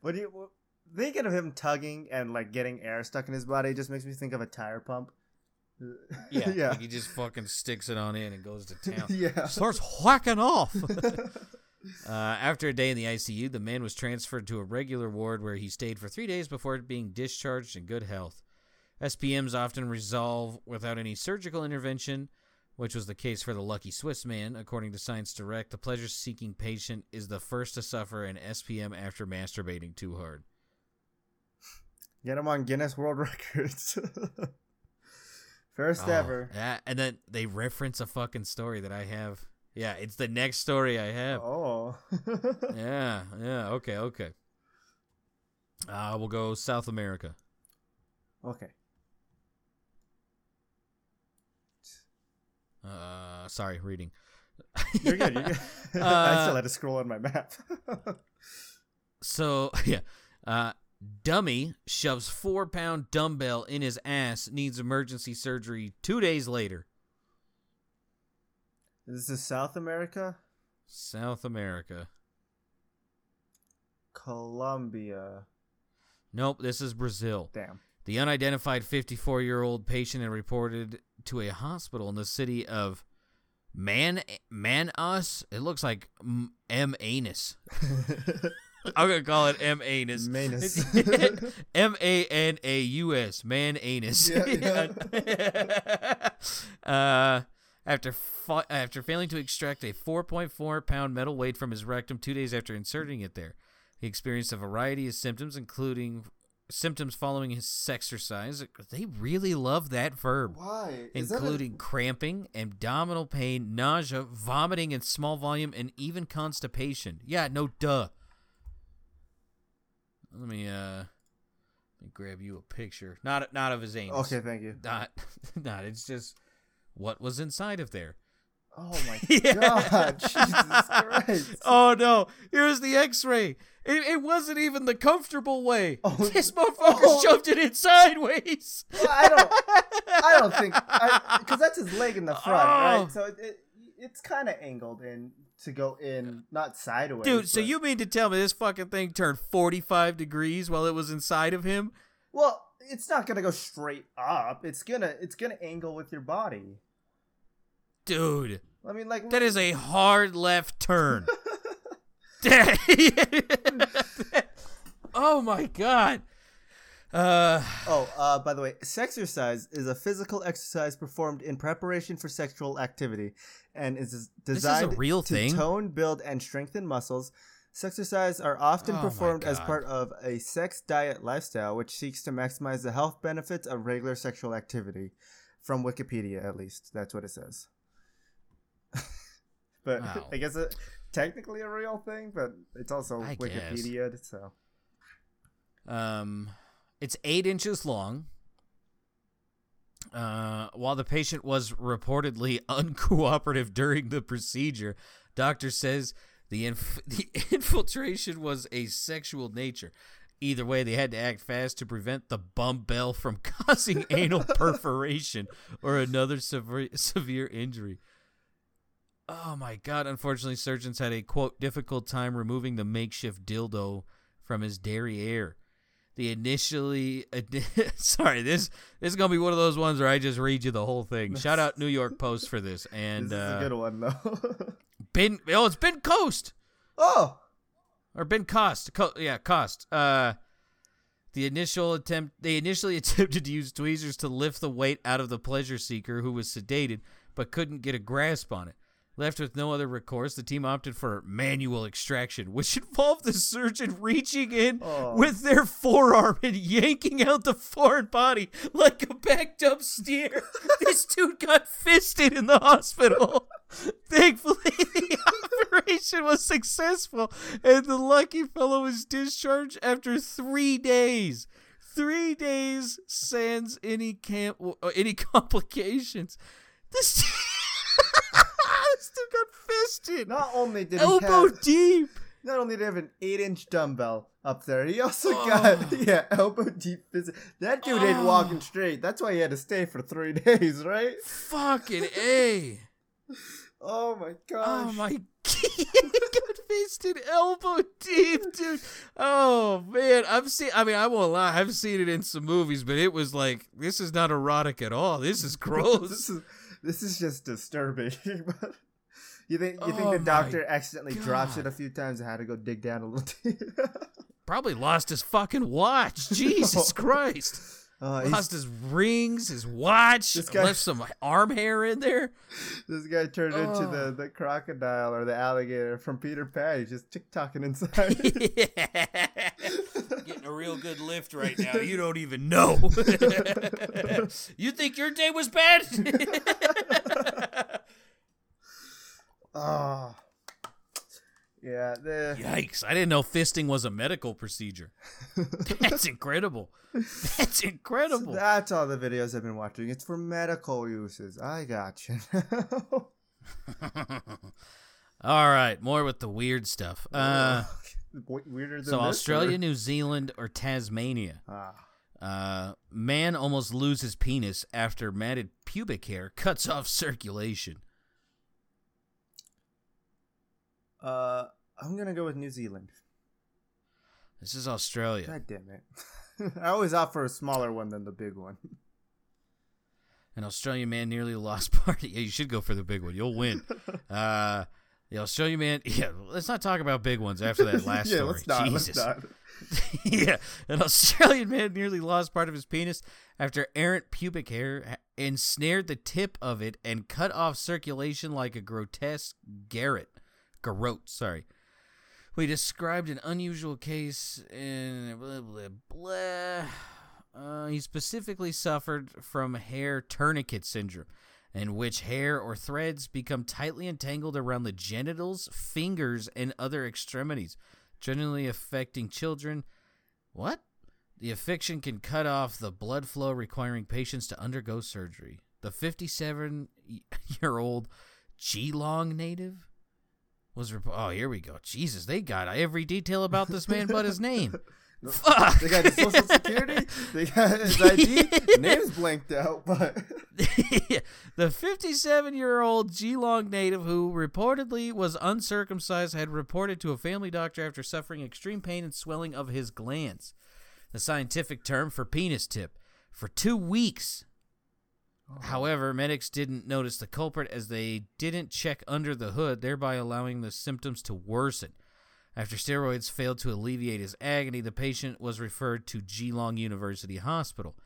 What do you, thinking of him tugging and like getting air stuck in his body just makes me think of a tire pump. Yeah, yeah. Like he just fucking sticks it on in and goes to town. Yeah, starts whacking off. uh, after a day in the I C U, the man was transferred to a regular ward where he stayed for three days before being discharged in good health. S P Ms often resolve without any surgical intervention, which was the case for the lucky Swiss man. According to Science Direct, the pleasure-seeking patient is the first to suffer an S P M after masturbating too hard. Get him on Guinness World Records. First oh, ever. Yeah, and then they reference a fucking story that I have. Yeah, it's the next story I have. Oh. yeah, yeah, okay, okay. Uh, we'll go South America. Okay. Uh, sorry, reading. You're good. You're good. Uh, I still had to scroll on my map. So yeah, uh, dummy shoves four pound dumbbell in his ass, needs emergency surgery two days later. This is South America. South America. Colombia. Nope, this is Brazil. Damn. The unidentified fifty-four-year-old patient had reported to a hospital in the city of Man Man Us. It looks like M Anus. I'm gonna call it M Anus. Manus. M A N A U S. Man Anus. Yeah, yeah. uh, after fa- after failing to extract a four point four pound metal weight from his rectum two days after inserting it there, he experienced a variety of symptoms, including symptoms following his sexercise. They really love that verb. Why? Is including a... cramping, abdominal pain, nausea, vomiting in small volume, and even constipation. Yeah, no duh. Let me uh, let me grab you a picture. Not not of his anus. Okay, thank you. Not not. It's just what was inside of there. Oh my yeah. God! Jesus Christ! Oh no! Here's the X-ray. It it wasn't even the comfortable way. Oh, this motherfucker oh. shoved it in sideways. Well, I don't. I don't think because that's his leg in the front, oh. right? So it, it it's kind of angled in to go in, not sideways. Dude, so but... you mean to tell me this fucking thing turned forty-five degrees while it was inside of him? Well, it's not gonna go straight up. It's gonna it's gonna angle with your body. Dude, I mean, like that is a hard left turn. Oh my God. Uh, oh, uh, by the way, sexercise is a physical exercise performed in preparation for sexual activity, and is designed this is a real to thing? tone, build, and strengthen muscles. Sexercise are often oh performed as part of a sex diet lifestyle, which seeks to maximize the health benefits of regular sexual activity. From Wikipedia, at least, that's what it says. But wow. I guess it's technically a real thing, but it's also I Wikipedia, guess. so. Um, it's eight inches long. Uh, while the patient was reportedly uncooperative during the procedure, doctor says the inf- the infiltration was a sexual nature. Either way, they had to act fast to prevent the bump bell from causing anal perforation or another severe, severe injury. Oh my God! Unfortunately, surgeons had a quote difficult time removing the makeshift dildo from his derriere. The initially ad- sorry this this is gonna be one of those ones where I just read you the whole thing. Shout out New York Post for this. And this is uh, a good one though. Ben oh it's Ben Coast. Oh. Or Ben Cost. Co- yeah, Cost. Uh, the initial attempt, they initially attempted to use tweezers to lift the weight out of the pleasure seeker who was sedated, but couldn't get a grasp on it. Left with no other recourse, the team opted for manual extraction, which involved the surgeon reaching in oh. with their forearm and yanking out the foreign body like a backed up steer. This dude got fisted in the hospital. Thankfully, the operation was successful, and the lucky fellow was discharged after three days. Three days sans any camp any complications. This dude, this dude got fisted. Not only did elbow he elbow deep. Not only did he have an eight-inch dumbbell up there, he also oh. got yeah elbow deep. Fisted. That dude oh. ain't walking straight. That's why he had to stay for three days, right? Fucking A. Oh my gosh! Oh my God! He got fisted elbow deep, dude. Oh man, I've seen. I mean, I won't lie. I've seen it in some movies, but it was like this is not erotic at all. This is gross. this is this is just disturbing. you think you oh think the doctor accidentally God. drops it a few times and had to go dig down a little deep? Probably lost his fucking watch. Jesus oh. Christ. Uh, Lost his rings, his watch, guy, left some arm hair in there. This guy turned oh. into the, the crocodile or the alligator from Peter Pan. He's just tick-tocking inside. Yeah. Getting a real good lift right now. You don't even know. You think your day was bad? oh. Yeah. The... Yikes. I didn't know fisting was a medical procedure. That's incredible. That's incredible. So that's all the videos I've been watching. It's for medical uses. I got you. All right. More with the weird stuff. Uh, Weirder than so this, Australia, or? New Zealand, or Tasmania. Ah. Uh, man almost loses penis after matted pubic hair cuts off circulation. Uh, I'm going to go with New Zealand. This is Australia. God damn it. I always opt for a smaller one than the big one. An Australian man nearly lost party. Yeah, you should go for the big one. You'll win. Uh, the Australian man. Yeah, let's not talk about big ones after that last yeah, story. Let's not, Jesus. Let's not. Yeah, an Australian man nearly lost part of his penis after errant pubic hair ensnared the tip of it and cut off circulation like a grotesque garrot. Garrote, sorry. We described an unusual case in blah, blah, blah. Uh, he specifically suffered from hair tourniquet syndrome, in which hair or threads become tightly entangled around the genitals, fingers, and other extremities, generally affecting children. What? The affliction can cut off the blood flow, requiring patients to undergo surgery. The fifty-seven-year-old Geelong native was... Rep- oh, here we go. Jesus, they got every detail about this man but his name. Fuck! They got his social security, they got his I D, name's blanked out, but... The fifty-seven-year-old Geelong native who reportedly was uncircumcised had reported to a family doctor after suffering extreme pain and swelling of his glands, the scientific term for penis tip, for two weeks. Oh. However, medics didn't notice the culprit as they didn't check under the hood, thereby allowing the symptoms to worsen. After steroids failed to alleviate his agony, the patient was referred to Geelong University Hospital.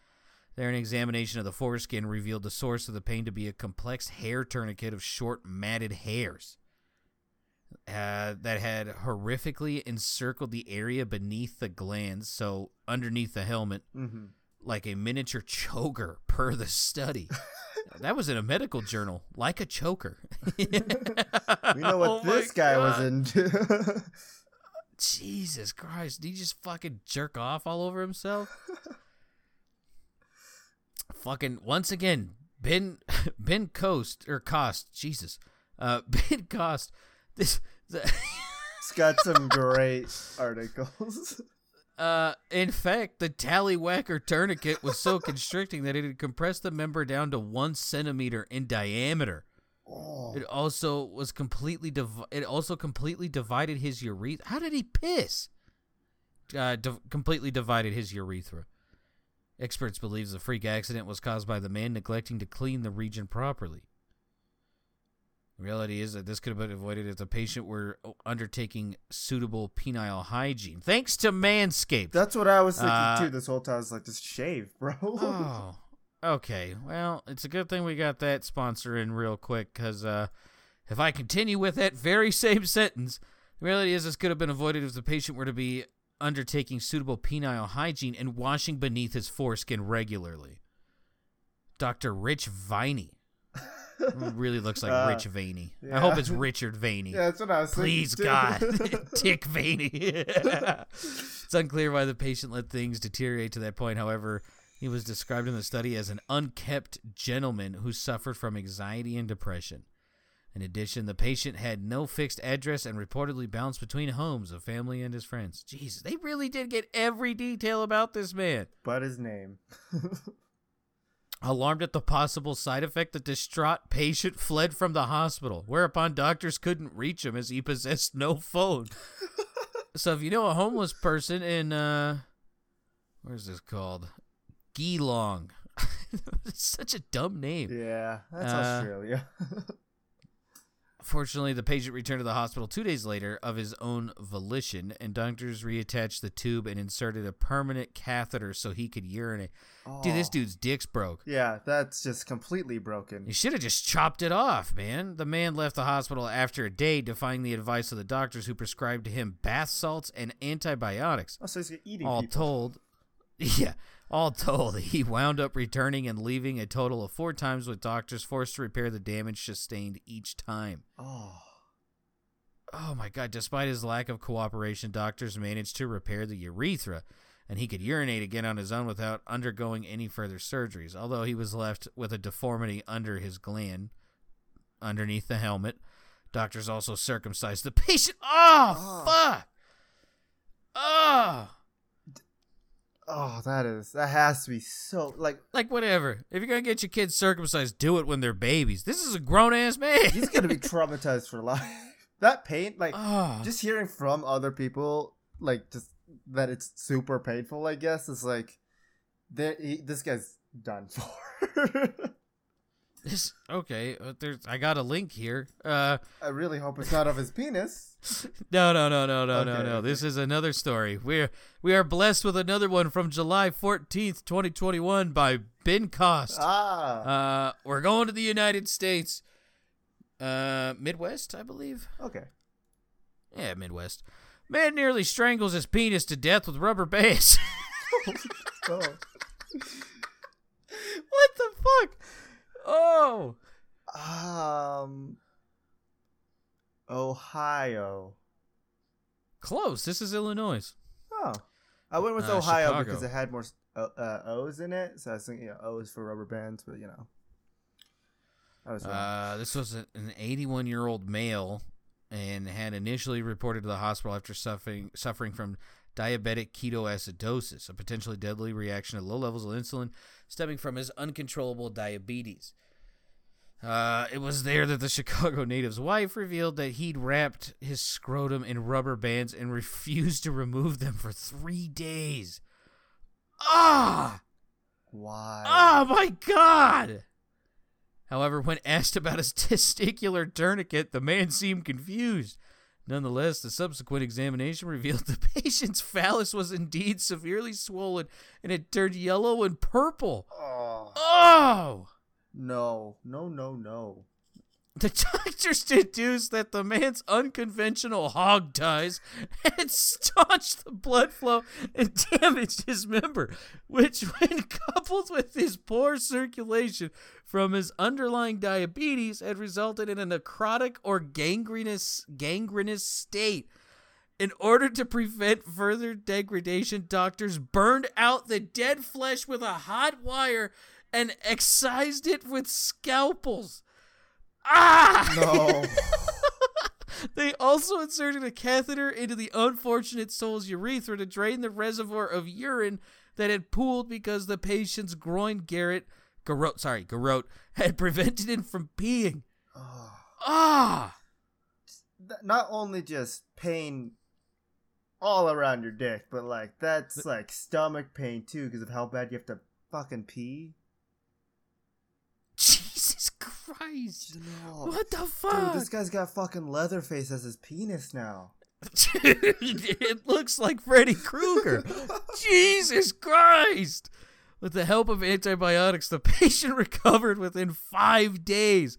There, an examination of the foreskin revealed the source of the pain to be a complex hair tourniquet of short, matted hairs uh, that had horrifically encircled the area beneath the glands, so underneath the helmet, mm-hmm. like a miniature choker per the study. That was in a medical journal, like a choker. We know what oh this guy God. was into. Jesus Christ. Did he just fucking jerk off all over himself? Fucking, once again, Ben Ben Coast, or Cost, Jesus. Uh, Ben Cost. This, the It's got some great articles. Uh, in fact, the tallywhacker tourniquet was so constricting that it had compressed the member down to one centimeter in diameter. Oh. It also was completely. Div- it also completely divided his urethra. How did he piss? Uh, di- completely divided his urethra. Experts believe the freak accident was caused by the man neglecting to clean the region properly. The reality is that this could have been avoided if the patient were undertaking suitable penile hygiene. Thanks to Manscaped. That's what I was thinking, uh, too, this whole time. I was like, just shave, bro. Oh, okay. Well, it's a good thing we got that sponsor in real quick, because uh, if I continue with that very same sentence, the reality is this could have been avoided if the patient were to be undertaking suitable penile hygiene and washing beneath his foreskin regularly. Doctor Rich Viney. It really looks like uh, Rich Vaney. Yeah. I hope it's Richard Vaney. Yeah, that's what I was Please, God. Dick Vaney. It's unclear why the patient let things deteriorate to that point. However, he was described in the study as an unkempt gentleman who suffered from anxiety and depression. In addition, the patient had no fixed address and reportedly bounced between homes of family and his friends. Jesus, they really did get every detail about this man. But his name. Alarmed at the possible side effect, the distraught patient fled from the hospital, whereupon doctors couldn't reach him as he possessed no phone. So if you know a homeless person in, uh, where's this called? Geelong. It's such a dumb name. Yeah, that's uh, Australia. Fortunately, the patient returned to the hospital two days later of his own volition, and doctors reattached the tube and inserted a permanent catheter so he could urinate. Oh. Dude, this dude's dick's broke. Yeah, that's just completely broken. You should have just chopped it off, man. The man left the hospital after a day, defying the advice of the doctors who prescribed him bath salts and antibiotics. Oh, so he's eating all people. Told, yeah, all told, he wound up returning and leaving a total of four times, with doctors forced to repair the damage sustained each time. Oh. Oh, my God. Despite his lack of cooperation, doctors managed to repair the urethra, and he could urinate again on his own without undergoing any further surgeries, although he was left with a deformity under his gland, underneath the helmet. Doctors also circumcised the patient. Oh, oh. fuck. Oh. Oh, that is, that has to be so, like... Like, whatever. If you're going to get your kids circumcised, do it when they're babies. This is a grown-ass man. He's going to be traumatized for life. That pain, like, oh. just hearing from other people, like, just that it's super painful, I guess, is like, he, this guy's done for. This, okay, there's, I got a link here. Uh, I really hope it's not of his penis. No, no, no, no, no, okay. no, no. This is another story. We're we are blessed with another one from July fourteenth, twenty twenty-one by Ben Cost. Ah. Uh, we're going to the United States. Uh, Midwest, I believe. Okay. Yeah, Midwest. Man nearly strangles his penis to death with rubber bands. Oh. What the fuck? Oh, um, Ohio. Close. This is Illinois. Oh, I went with uh, Ohio Chicago. Because it had more uh, O's in it, so I was thinking O's for rubber bands. But you know, I was uh, this was an eighty-one-year-old male and had initially reported to the hospital after suffering suffering from diabetic ketoacidosis, a potentially deadly reaction to low levels of insulin stemming from his uncontrollable diabetes. Uh, it was there that the Chicago native's wife revealed that he'd wrapped his scrotum in rubber bands and refused to remove them for three days. Ah! Why? Oh, my God! However, when asked about his testicular tourniquet, the man seemed confused. Nonetheless, the subsequent examination revealed the patient's phallus was indeed severely swollen and it turned yellow and purple. Oh. Oh! No, no, no, no. The doctors deduced that the man's unconventional hog ties had staunched the blood flow and damaged his member, which, when coupled with his poor circulation from his underlying diabetes, had resulted in a necrotic or gangrenous, gangrenous state. In order to prevent further degradation, doctors burned out the dead flesh with a hot wire and excised it with scalpels. Ah! No. They also inserted a catheter into the unfortunate soul's urethra to drain the reservoir of urine that had pooled because the patient's groin garrot, garrot, sorry, garrot, had prevented him from peeing. Oh. Ah! Not only just pain all around your dick, but like that's the- like stomach pain too because of how bad you have to fucking pee. Jesus Christ! No. What the fuck? Dude, this guy's got fucking Leatherface as his penis now. Dude, it looks like Freddy Krueger. Jesus Christ! With the help of antibiotics, the patient recovered within five days.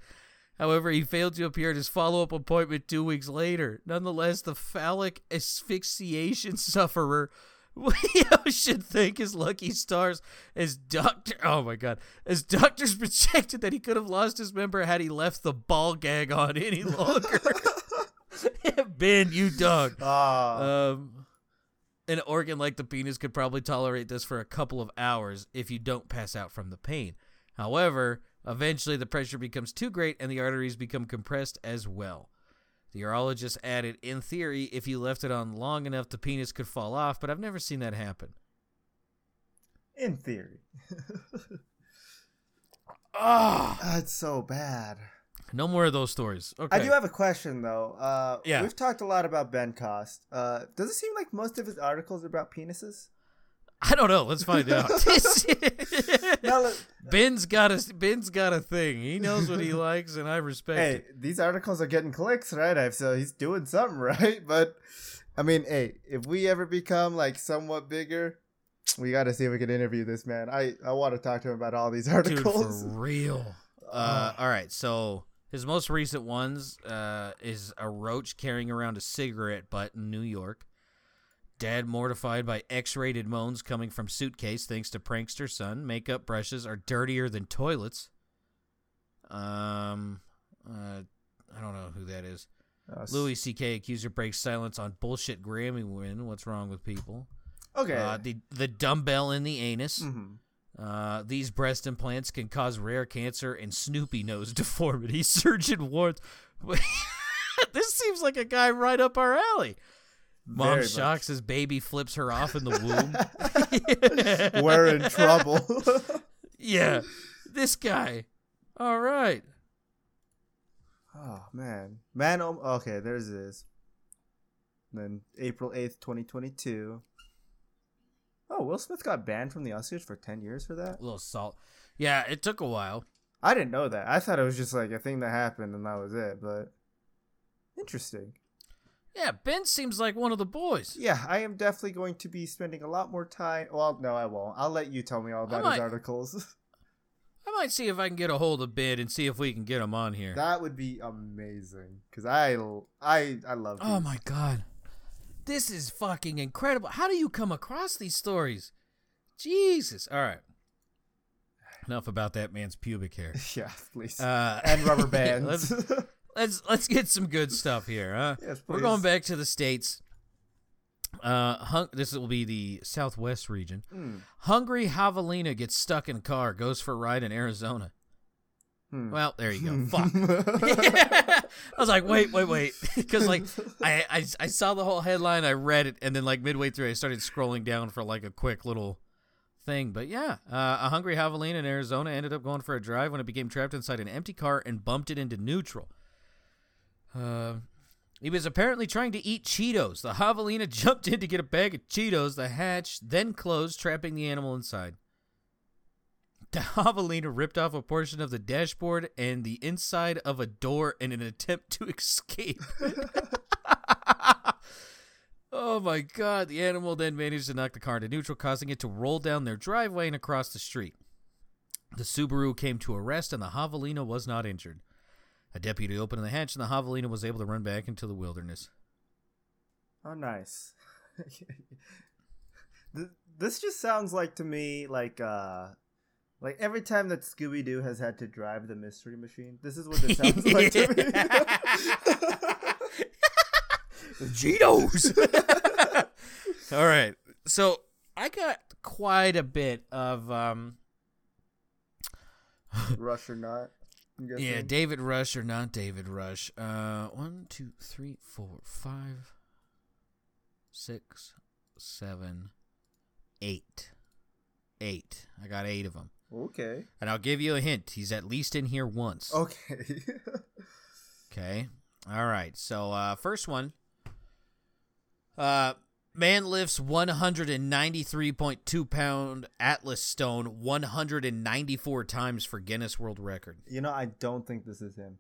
However, he failed to appear at his follow-up appointment two weeks later. Nonetheless, the phallic asphyxiation sufferer Leo should thank his lucky stars as doctor. Oh my God! As doctors projected that he could have lost his member had he left the ball gag on any longer. Ben, you dog. Oh. Um, an organ like the penis could probably tolerate this for a couple of hours if you don't pass out from the pain. However, eventually the pressure becomes too great and the arteries become compressed as well. The urologist added, in theory, if you left it on long enough, the penis could fall off, but I've never seen that happen. In theory. Oh, that's so bad. No more of those stories. Okay. I do have a question, though. Uh, yeah. We've talked a lot about Ben Cost. Uh, does it seem like most of his articles are about penises? I don't know. Let's find out. Now, look, Ben's got a Ben's got a thing. He knows what he likes, and I respect hey, it. Hey, these articles are getting clicks, right? So he's doing something right. But I mean, hey, if we ever become like somewhat bigger, we got to see if we can interview this man. I, I want to talk to him about all these articles. Dude, for real. Uh, all right. So his most recent ones uh, is a roach carrying around a cigarette butt in New York. Dad mortified by X-rated moans coming from suitcase thanks to prankster son. Makeup brushes are dirtier than toilets. Um, uh, I don't know who that is. Uh, Louis C K accuser breaks silence on bullshit Grammy win. What's wrong with people? Okay. Uh, the the dumbbell in the anus. Mm-hmm. Uh, these breast implants can cause rare cancer and Snoopy nose deformity. Surgeon warns. This seems like a guy right up our alley. Mom Very shocks much. As baby flips her off in the womb. We're in trouble. Yeah. This guy. All right. Oh, man. Man. Okay, there's this. And then April eighth, twenty twenty-two. Oh, Will Smith got banned from the Oscars for ten years for that? A little salt. Yeah, it took a while. I didn't know that. I thought it was just like a thing that happened and that was it, but interesting. Yeah, Ben seems like one of the boys. Yeah, I am definitely going to be spending a lot more time. Well, no, I won't. I'll let you tell me all about might, his articles. I might see if I can get a hold of Ben and see if we can get him on here. That would be amazing, because I, I, I love these. Oh, my God. This is fucking incredible. How do you come across these stories? Jesus. All right. Enough about that man's pubic hair. Yeah, please. Uh, and rubber bands. let's, let's let's get some good stuff here, huh? Yes, please. We're going back to the States. Uh, hung- this will be the Southwest region. Mm. Hungry javelina gets stuck in car, goes for a ride in Arizona. Hmm. Well, there you go. Fuck. I was like, wait, wait, wait. Because, like, I, I, I saw the whole headline, I read it, and then, like, midway through, I started scrolling down for, like, a quick little thing. But, yeah, uh, a hungry javelina in Arizona ended up going for a drive when it became trapped inside an empty car and bumped it into neutral. Uh, he was apparently trying to eat Cheetos. The javelina jumped in to get a bag of Cheetos. The hatch then closed, trapping the animal inside. The javelina ripped off a portion of the dashboard and the inside of a door in an attempt to escape. Oh, my God. The animal then managed to knock the car into neutral, causing it to roll down their driveway and across the street. The Subaru came to a rest, and the javelina was not injured. A deputy opened the hatch, and the javelina was able to run back into the wilderness. Oh, nice. This just sounds like, to me, like... uh Like, every time that Scooby-Doo has had to drive the mystery machine, this is what it sounds like to me. Cheetos! All right. So, I got quite a bit of... um Rush or not? Yeah, David Rush or not David Rush. Uh, one, two, three, four, five, six, seven, eight. Eight. I got eight of them. Okay. And I'll give you a hint. He's at least in here once. Okay. Okay. All right. So, uh, first one. Uh, man lifts one hundred ninety-three point two pound Atlas stone one hundred ninety-four times for Guinness World Record. You know, I don't think this is him.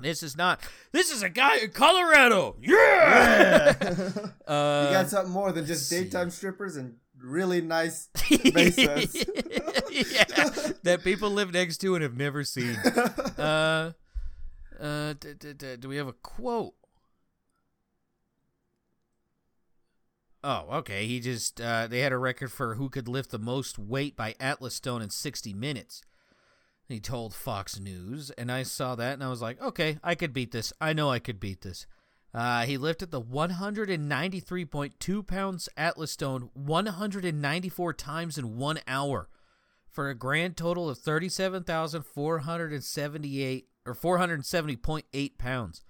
This is not. This is a guy in Colorado. Yeah. yeah. uh, you got something more than just daytime see. strippers and really nice bases. Yeah, that people live next to and have never seen. Uh, uh, d- d- d- do we have a quote? Oh, okay. He just uh, they had a record for who could lift the most weight by Atlas Stone in sixty minutes. He told Fox News, and I saw that, and I was like, okay, I could beat this. I know I could beat this. Uh, he lifted the one hundred ninety-three point two pounds Atlas Stone one hundred ninety-four times in one hour for a grand total of thirty-seven thousand four hundred seventy-eight or four hundred seventy point eight pounds,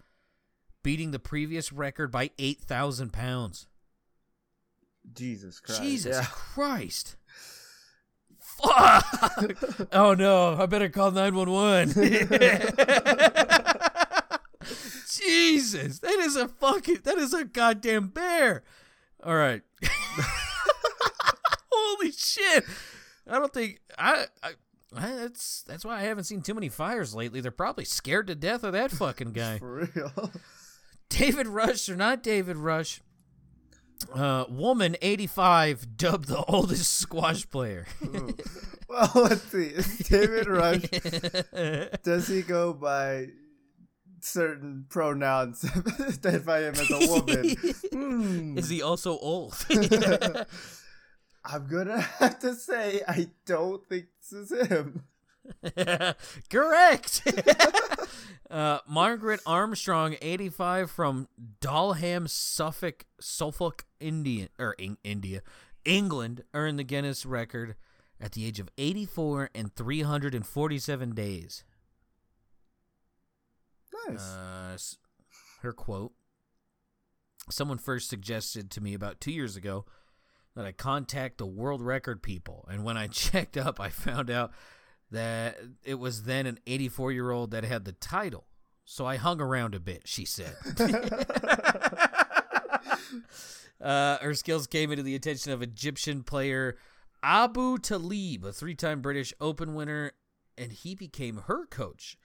beating the previous record by eight thousand pounds. Jesus Christ. Jesus yeah. Christ. Fuck. Oh, no. I better call nine one one. Jesus, that is a fucking, that is a goddamn bear. All right. Holy shit. I don't think, I, I, I, that's, that's why I haven't seen too many fires lately. They're probably scared to death of that fucking guy. For real. David Rush or not David Rush. Uh, woman eighty-five dubbed the oldest squash player. Well, let's see. It's David Rush. Does he go by... certain pronouns identify him as a woman? mm. Is he also old? I'm gonna have to say I don't think this is him. Correct. uh, Margaret Armstrong, eighty-five, from Dalham, Suffolk, Suffolk, Indian or in- India, England, earned the Guinness record at the age of eighty-four and three hundred forty-seven days. Uh, her quote. Someone first suggested to me about two years ago that I contact the world record people, and when I checked up, I found out that it was then an eighty-four-year-old that had the title. So I hung around a bit, she said. uh, her skills came into the attention of Egyptian player Abu Talib, a three-time British Open winner and he became her coach.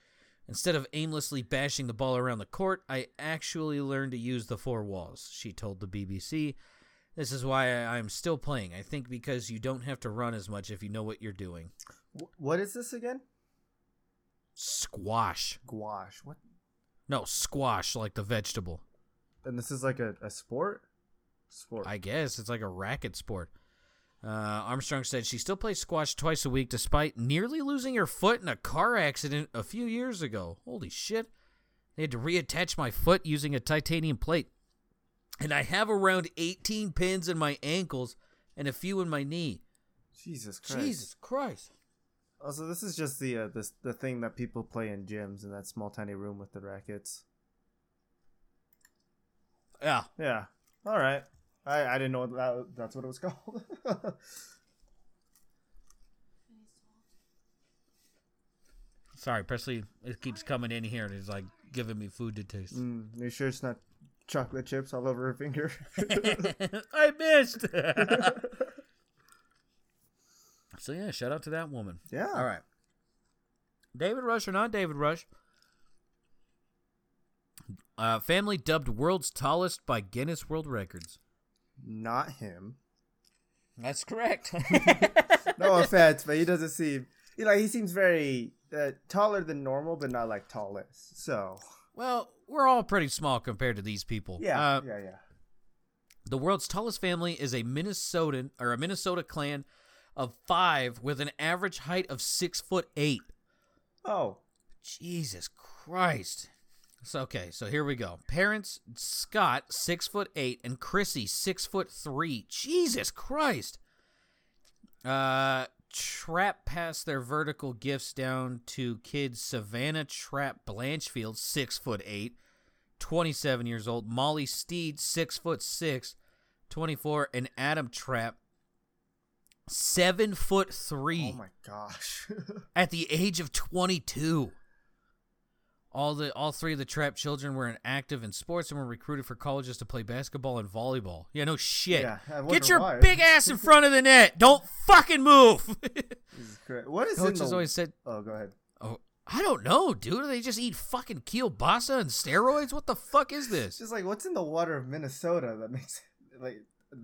Instead of aimlessly bashing the ball around the court, I actually learned to use the four walls, she told the B B C. This is why I'm still playing, I think, because you don't have to run as much if you know what you're doing. What is this again? Squash. Gouache. What? No, squash, like the vegetable. And this is like a, a sport? Sport. I guess. It's like a racket sport. Uh, Armstrong said she still plays squash twice a week despite nearly losing her foot in a car accident a few years ago. Holy shit. They had to reattach my foot using a titanium plate. And I have around eighteen pins in my ankles and a few in my knee. Jesus Christ. Jesus Christ. Also, this is just the uh, this, the thing that people play in gyms in that small, tiny room with the rackets. Yeah. Yeah. All right. I, I didn't know that that's what it was called. Sorry, Presley. It keeps coming in here and it's like giving me food to taste. Mm, are you sure it's not chocolate chips all over her finger? I missed. So yeah, shout out to that woman. Yeah. All right. David Rush or not David Rush. Uh, family dubbed world's tallest by Guinness World Records. Not him. That's correct. No offense, but he doesn't seem, you know, he seems very uh, taller than normal, but not like tallest. So. Well, we're all pretty small compared to these people. Yeah. Uh, yeah. Yeah. The world's tallest family is a Minnesotan or a Minnesota clan of five with an average height of six foot eight. Oh. Jesus Christ. So, okay, so here we go. Parents, Scott, six foot eight, and Chrissy, six foot three. Jesus Christ. Uh, Trap passed their vertical gifts down to kids Savannah Trap Blanchfield, six foot eight, twenty-seven years old. Molly Steed, six foot six, twenty-four, and Adam Trap, seven foot three. Oh my gosh! At the age of twenty-two. All the all three of the Trap children were active in sports and were recruited for colleges to play basketball and volleyball. Yeah, no shit. Yeah, get your why. big ass in front of the net. Don't fucking move. What is Coach has the... always said. Oh, go ahead. Oh, I don't know, dude. They just eat fucking kielbasa and steroids. What the fuck is this? It's just like, what's in the water of Minnesota that makes it, like?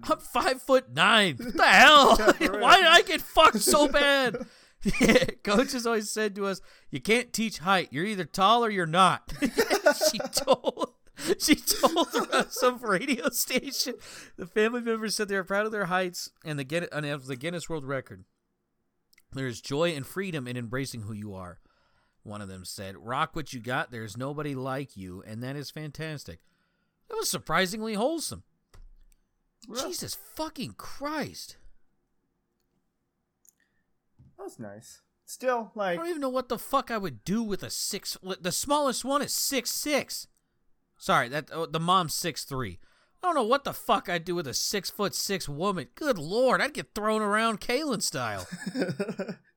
I'm five foot nine. What the hell? Yeah, why did I get fucked so bad? Yeah, Coach has always said to us, you can't teach height. You're either tall or you're not. she told she told some radio station. The family members said they are proud of their heights and the, and of the Guinness World Record. There is joy and freedom in embracing who you are, one of them said. Rock what you got. There is nobody like you, and that is fantastic. That was surprisingly wholesome. Well, Jesus fucking Christ. That was nice. Still, like... I don't even know what the fuck I would do with a six... The smallest one is six six. Sorry, that oh, the mom's six three. I don't know what the fuck I'd do with a six foot six woman. Good lord, I'd get thrown around Kalen style.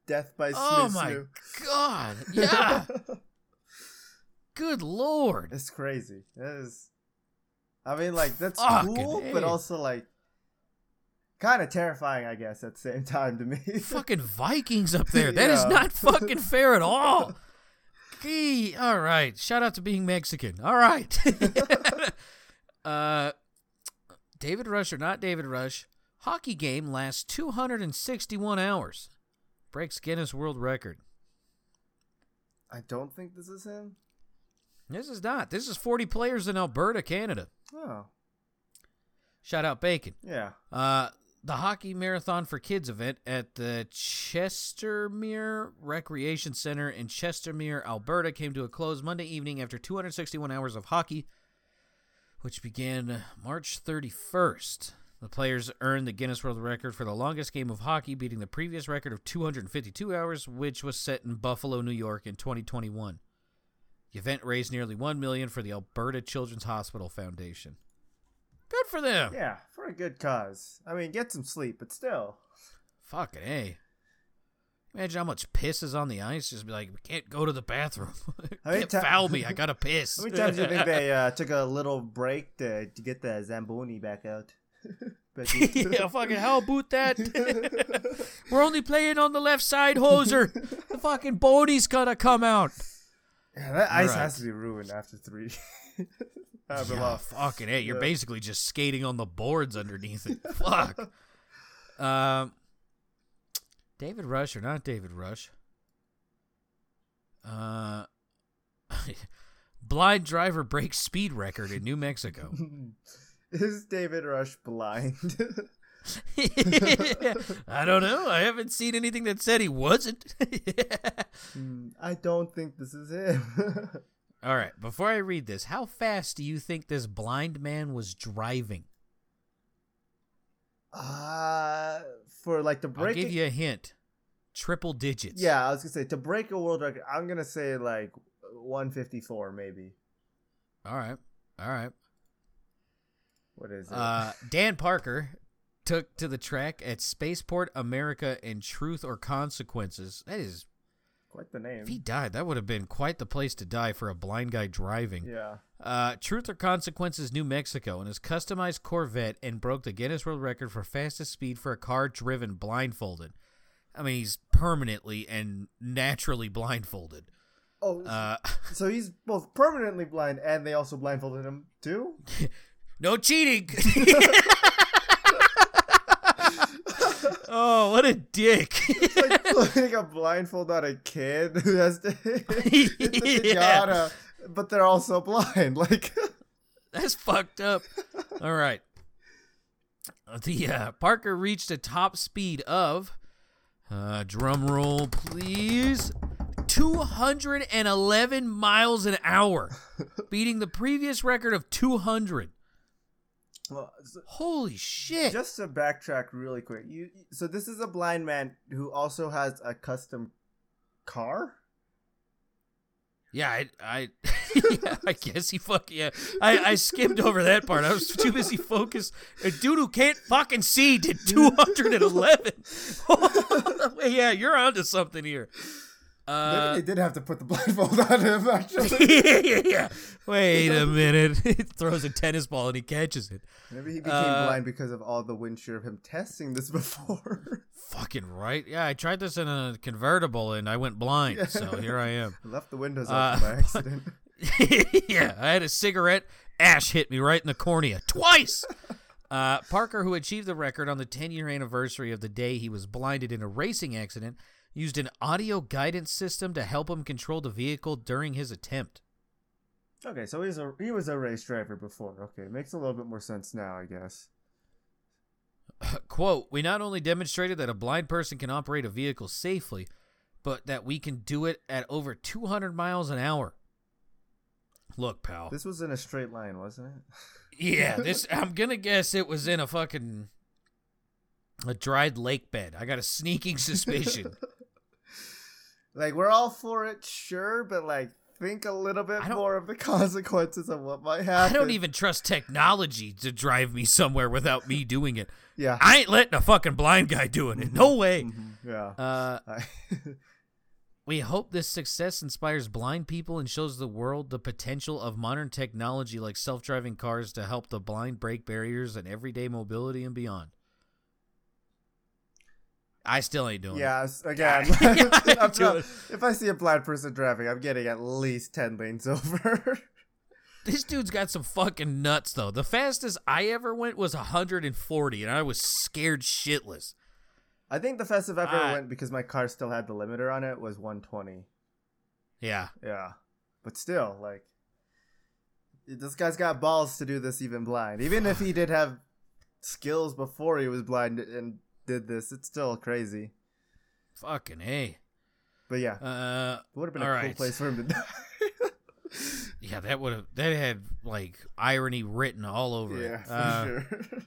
Death by Smith. Oh my Snoop. God. Yeah. Good lord. It's crazy. That is... I mean, like, that's fucking cool, A. but also, like, kind of terrifying, I guess, at the same time to me. Fucking Vikings up there. That yeah. is not fucking fair at all. Gee, all right. Shout out to being Mexican. All right. uh, David Rush or not David Rush, hockey game lasts two hundred sixty-one hours. Breaks Guinness World Record. I don't think this is him. This is not. This is forty players in Alberta, Canada. Oh. Shout out Bacon. Yeah. Uh, the Hockey Marathon for Kids event at the Chestermere Recreation Center in Chestermere, Alberta, came to a close Monday evening after two hundred sixty-one hours of hockey, which began March thirty-first. The players earned the Guinness World Record for the longest game of hockey, beating the previous record of two hundred fifty-two hours, which was set in Buffalo, New York in twenty twenty-one. The event raised nearly one million dollars for the Alberta Children's Hospital Foundation. Good for them. Yeah, for a good cause. I mean, get some sleep, but still. Fucking A. Imagine how much piss is on the ice. Just be like, we can't go to the bathroom. Can't ta- foul me. I got to piss. How many times do you think they uh, took a little break to, to get the Zamboni back out? Becky. Yeah, fucking hell boot that. We're only playing on the left side, hoser. The fucking Bodhi's gonna come out. Yeah, that ice right. has to be ruined after three. Yeah, fucking hey, you're yeah. basically just skating on the boards underneath it. Fuck. Um, David Rush or not David Rush? Uh, blind driver breaks speed record in New Mexico. Is David Rush blind? I don't know. I haven't seen anything that said he wasn't. yeah. I don't think this is him. All right. Before I read this, how fast do you think this blind man was driving? Uh, for like the break. I'll give you a hint. Triple digits. Yeah, I was gonna say to break a world record. I'm gonna say like one fifty-four, maybe. All right. All right. What is it? Uh, Dan Parker took to the track at Spaceport America in Truth or Consequences. That is quite the name. If he died, that would have been quite the place to die for a blind guy driving. Yeah. Uh, Truth or Consequences, New Mexico, in his customized Corvette, and broke the Guinness World Record for fastest speed for a car driven blindfolded. I mean, he's permanently and naturally blindfolded. Oh, uh, so he's both permanently blind, and they also blindfolded him too? No cheating. Oh, what a dick. It's like putting a blindfold on a kid who has to it's yeah. pinata, but they're also blind. Like that's fucked up. All right. The uh, Parker reached a top speed of uh, drum roll, please. two hundred eleven miles an hour, beating the previous record of two hundred. Well, so holy shit. Just to backtrack really quick. You so this is a blind man who also has a custom car? Yeah, I I yeah, I guess he fuck yeah. I, I skimmed over that part. I was too busy focused. A dude who can't fucking see did two hundred eleven. Yeah, you're onto something here. Uh, Maybe they did have to put the blindfold on him, actually. yeah, yeah, yeah. Wait a minute. He throws a tennis ball and he catches it. Maybe he became uh, blind because of all the wind shear of him testing this before. Fucking right. Yeah, I tried this in a convertible and I went blind, yeah. so here I am. I left the windows uh, open by accident. Yeah, I had a cigarette. Ash hit me right in the cornea twice. Uh, Parker, who achieved the record on the ten-year anniversary of the day he was blinded in a racing accident, used an audio guidance system to help him control the vehicle during his attempt. Okay, so he's a, he was a race driver before. Okay, makes a little bit more sense now, I guess. Quote, "We not only demonstrated that a blind person can operate a vehicle safely, but that we can do it at over two hundred miles an hour." Look, pal. This was in a straight line, wasn't it? Yeah, this. I'm going to guess it was in a fucking... a dried lake bed. I got a sneaking suspicion. Like, we're all for it, sure, but, like, think a little bit more of the consequences of what might happen. I don't even trust technology to drive me somewhere without me doing it. Yeah. I ain't letting a fucking blind guy doing it. No way. Mm-hmm. Yeah. Uh, I- we hope this success inspires blind people and shows the world the potential of modern technology like self-driving cars to help the blind break barriers and everyday mobility and beyond. I still ain't doing yeah, it. Again, yeah, again. If I see a blind person driving, I'm getting at least ten lanes over. This dude's got some fucking nuts, though. The fastest I ever went was one hundred forty, and I was scared shitless. I think the fastest I've ever uh, went, because my car still had the limiter on it, was one twenty. Yeah. Yeah. But still, like, this guy's got balls to do this even blind. Even if he did have skills before he was blind and... did this, it's still crazy. Fucking A. But yeah. Uh, it would have been a cool right. place for him to die. Yeah, that would have that had like irony written all over yeah, it. Yeah, for uh, sure.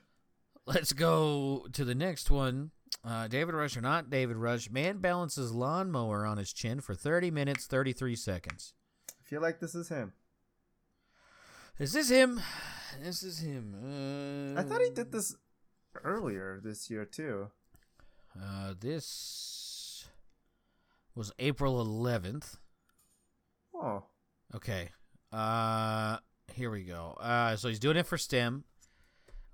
Let's go to the next one. Uh, David Rush or not David Rush, man balances lawnmower on his chin for thirty minutes, thirty-three seconds. I feel like this is him. Is this him? This is him. Uh, I thought he did this earlier this year too. Uh, this was April eleventh. Oh. Okay. Uh, here we go. Uh, so he's doing it for STEM.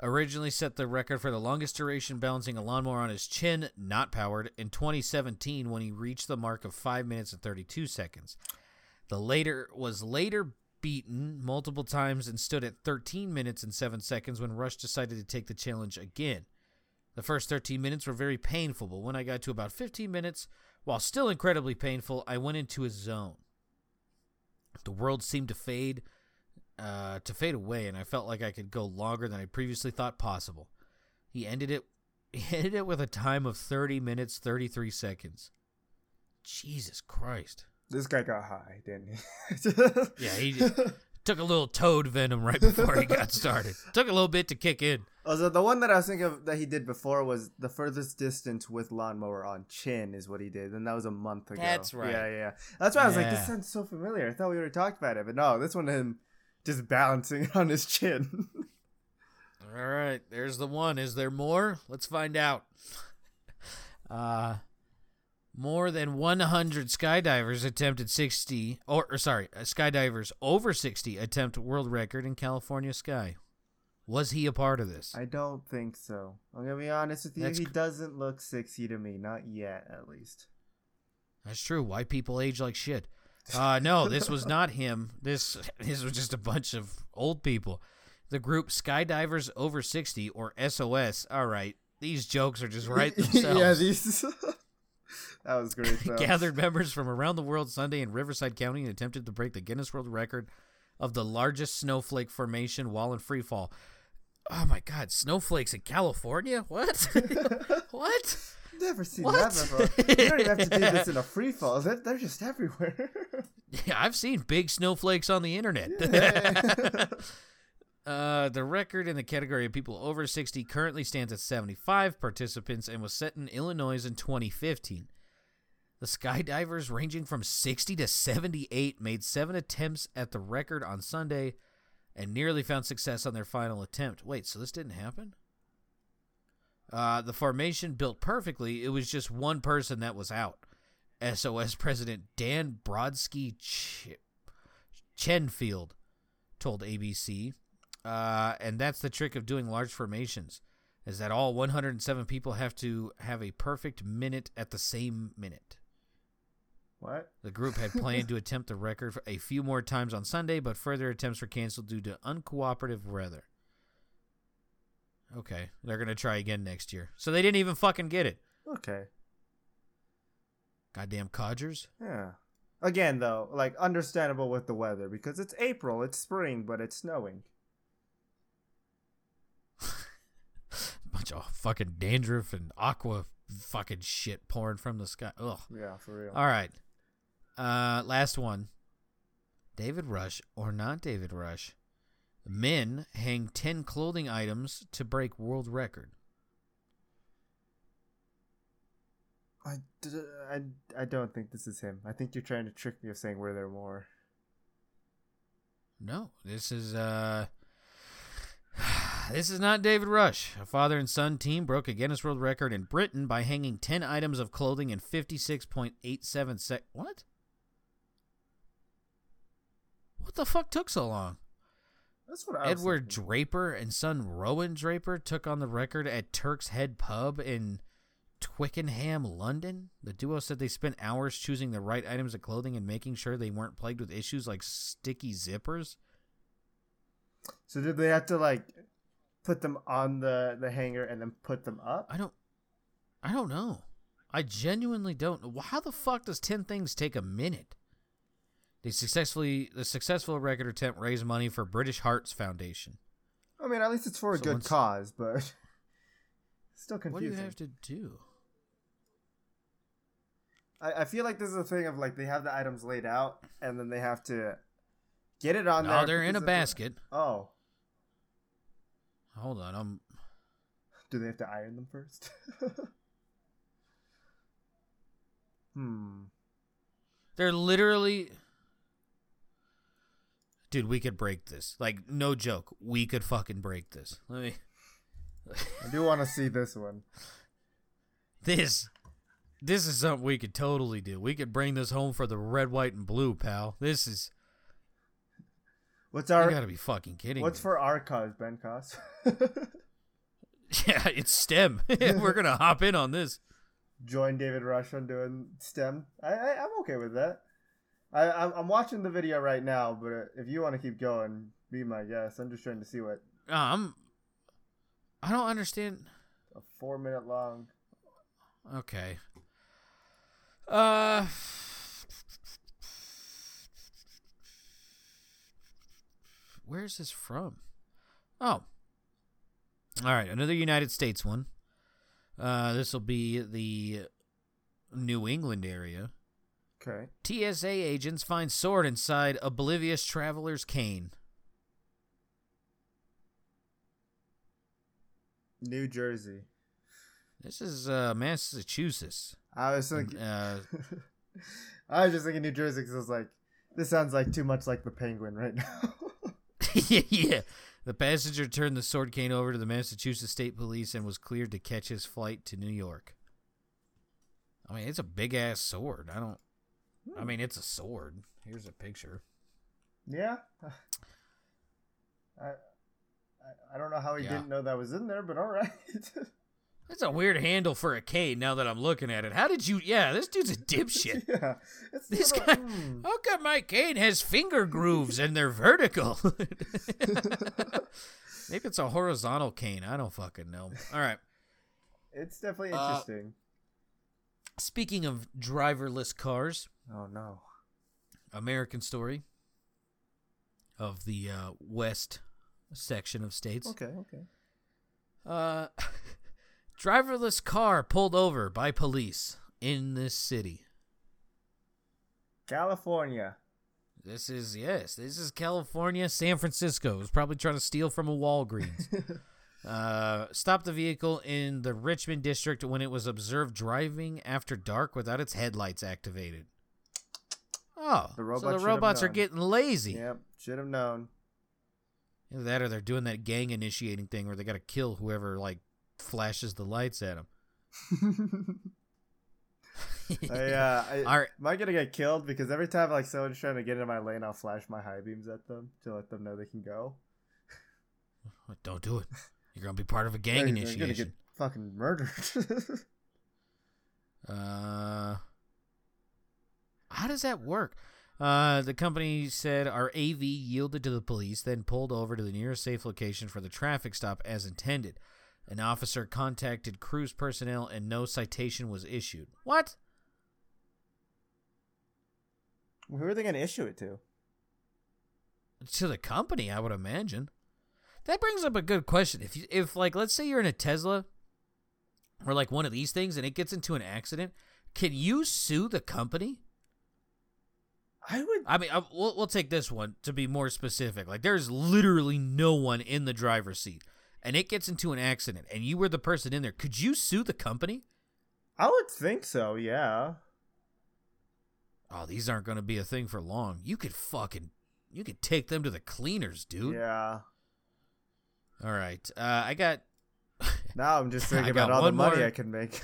originally set the record for the longest duration balancing a lawnmower on his chin, not powered, in twenty seventeen when he reached the mark of five minutes and thirty-two seconds. The later was later beaten multiple times and stood at thirteen minutes and seven seconds when Rush decided to take the challenge again. The first thirteen minutes were very painful, but when I got to about fifteen minutes, while still incredibly painful, I went into a zone. The world seemed to fade uh, to fade away, and I felt like I could go longer than I previously thought possible. He ended it he ended it with a time of thirty minutes, thirty-three seconds. Jesus Christ. This guy got high, didn't he? Yeah, he did. Took a little toad venom right before he got started. Took a little bit to kick in. Oh, so the one that I was thinking of that he did before was the furthest distance with lawnmower on chin is what he did. And that was a month ago. That's right. Yeah, yeah. That's why yeah. I was like, this sounds so familiar. I thought we already talked about it. But no, this one him just balancing on his chin. All right. There's the one. Is there more? Let's find out. Uh, more than one hundred skydivers attempted sixty, or, or sorry, skydivers over sixty attempt world record in California sky. Was he a part of this? I don't think so. I'm going to be honest with you. That's he doesn't look sixty to me. Not yet, at least. That's true. White people age like shit. Uh, no, this was not him. This, this was just a bunch of old people. The group Skydivers Over sixty, or S O S. All right. These jokes are just right themselves. Yeah, these... That was great. Gathered members from around the world Sunday in Riverside County and attempted to break the Guinness World Record of the largest snowflake formation while in free fall. Oh my God, snowflakes in California? What? What? Never seen what? that before. You don't even have to do this in a free fall. They're, they're just everywhere. Yeah, I've seen big snowflakes on the internet. Yeah. Uh, the record in the category of people over sixty currently stands at seventy-five participants and was set in Illinois in twenty fifteen. The skydivers, ranging from sixty to seventy-eight, made seven attempts at the record on Sunday and nearly found success on their final attempt. Wait, so this didn't happen? Uh, the formation built perfectly. It was just one person that was out. S O S President Dan Brodsky Ch- Chenfield told A B C... Uh, and that's the trick of doing large formations, is that all one hundred seven people have to have a perfect minute at the same minute. What? The group had planned to attempt the record a few more times on Sunday, but further attempts were canceled due to uncooperative weather. Okay, they're going to try again next year. So they didn't even fucking get it. Okay. Goddamn codgers. Yeah. Again, though, like, understandable with the weather, because it's April, it's spring, but it's snowing. Bunch of fucking dandruff and aqua fucking shit pouring from the sky. Ugh. Yeah, for real. All right. Uh, last one. David Rush or not David Rush. Men hang ten clothing items to break world record. I, I, I don't think this is him. I think you're trying to trick me of saying were there more. No, this is... uh. This is not David Rush. A father and son team broke a Guinness World Record in Britain by hanging ten items of clothing in fifty-six point eight seven seconds. What? What the fuck took so long? That's what I Edward was Draper and son Rowan Draper took on the record at Turk's Head Pub in Twickenham, London. The duo said they spent hours choosing the right items of clothing and making sure they weren't plagued with issues like sticky zippers. So did they have to, like... put them on the, the hanger and then put them up? I don't I don't know. I genuinely don't know. How the fuck does ten things take a minute? They successfully the successful record attempt raised money for British Hearts Foundation. I mean, at least it's for a so good cause, but still confusing. What do you have to do? I, I feel like this is a thing of, like, they have the items laid out and then they have to get it on no, there. No, they're in a basket. The, oh. Hold on, I'm... Do they have to iron them first? hmm. They're literally... Dude, we could break this. Like, no joke. We could fucking break this. Let me... I do want to see this one. This... This is something we could totally do. We could bring this home for the red, white, and blue, pal. This is... What's our? You gotta be fucking kidding me. What's for our cause, Ben Cost? Yeah, it's STEM. We're going to hop in on this. Join David Rush on doing STEM. I, I, I'm okay with that. I, I'm, I'm watching the video right now, but if you want to keep going, be my guest. I'm just trying to see what... Um, I don't understand... A four-minute long... Okay. Uh... Where is this from? Oh. All right, another United States one. Uh, this will be the New England area. Okay. T S A agents find sword inside oblivious traveler's cane. New Jersey. This is uh, Massachusetts. I was thinking. Uh, I was just thinking New Jersey because I was like, this sounds like too much like the Penguin right now. Yeah. The passenger turned the sword cane over to the Massachusetts State Police and was cleared to catch his flight to New York. I mean, it's a big-ass sword. I don't... I mean, it's a sword. Here's a picture. Yeah. I I don't know how he yeah. didn't know that was in there, but all right. That's a weird handle for a cane now that I'm looking at it. How did you... Yeah, this dude's a dipshit. Yeah. It's this guy... Mm. How come my cane has finger grooves and they're vertical? Maybe it's a horizontal cane. I don't fucking know. All right. It's definitely interesting. Uh, speaking of driverless cars... Oh, no. American story of the uh, West section of states. Okay, okay. Uh... Driverless car pulled over by police in this city. California. This is, yes, this is California. San Francisco was probably trying to steal from a Walgreens. uh, stopped the vehicle in the Richmond district when it was observed driving after dark without its headlights activated. Oh, the robots so the robots are getting lazy. Yep, should have known. Either that or they're doing that gang initiating thing where they got to kill whoever, like, flashes the lights at him. I, uh, I, All right. Am I gonna get killed? Because every time like someone's trying to get into my lane, I'll flash my high beams at them to let them know they can go. Don't do it. You're gonna be part of a gang they're, initiation. You're gonna get fucking murdered. uh, how does that work? Uh, the company said our A V yielded to the police, then pulled over to the nearest safe location for the traffic stop as intended. An officer contacted cruise personnel and no citation was issued. What? Who are they going to issue it to? To the company, I would imagine. That brings up a good question. If, you, if like, let's say you're in a Tesla or, like, one of these things and it gets into an accident, can you sue the company? I would... I mean, I, we'll, we'll take this one to be more specific. Like, there's literally no one in the driver's seat. And it gets into an accident, and you were the person in there. Could you sue the company? I would think so, yeah. Oh, these aren't going to be a thing for long. You could fucking, you could take them to the cleaners, dude. Yeah. All right, uh, I got. Now I'm just thinking about all the money more. I can make.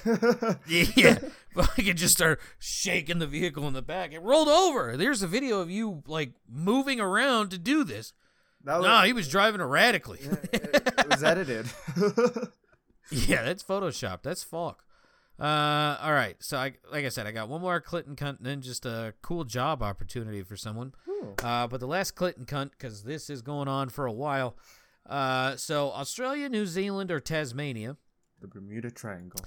Yeah, but I could just start shaking the vehicle in the back. It rolled over. There's a video of you like moving around to do this. Was, no, he was driving erratically. It was edited. Yeah, that's Photoshop. That's Falk. Uh, all right. So, I, like I said, I got one more Clinton cunt and then just a cool job opportunity for someone. Uh, but the last Clinton cunt, because this is going on for a while. Uh, so, Australia, New Zealand, or Tasmania. The Bermuda Triangle.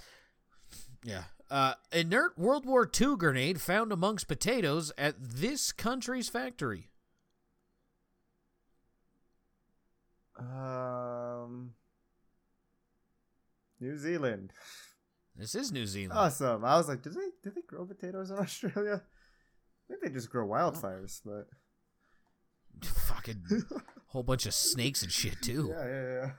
Yeah. Uh, inert World War Two grenade found amongst potatoes at this country's factory. Um, New Zealand. This is New Zealand. Awesome. I was like, do they do they grow potatoes in Australia? I think they just grow wildfires, oh. but fucking whole bunch of snakes and shit too. Yeah, yeah,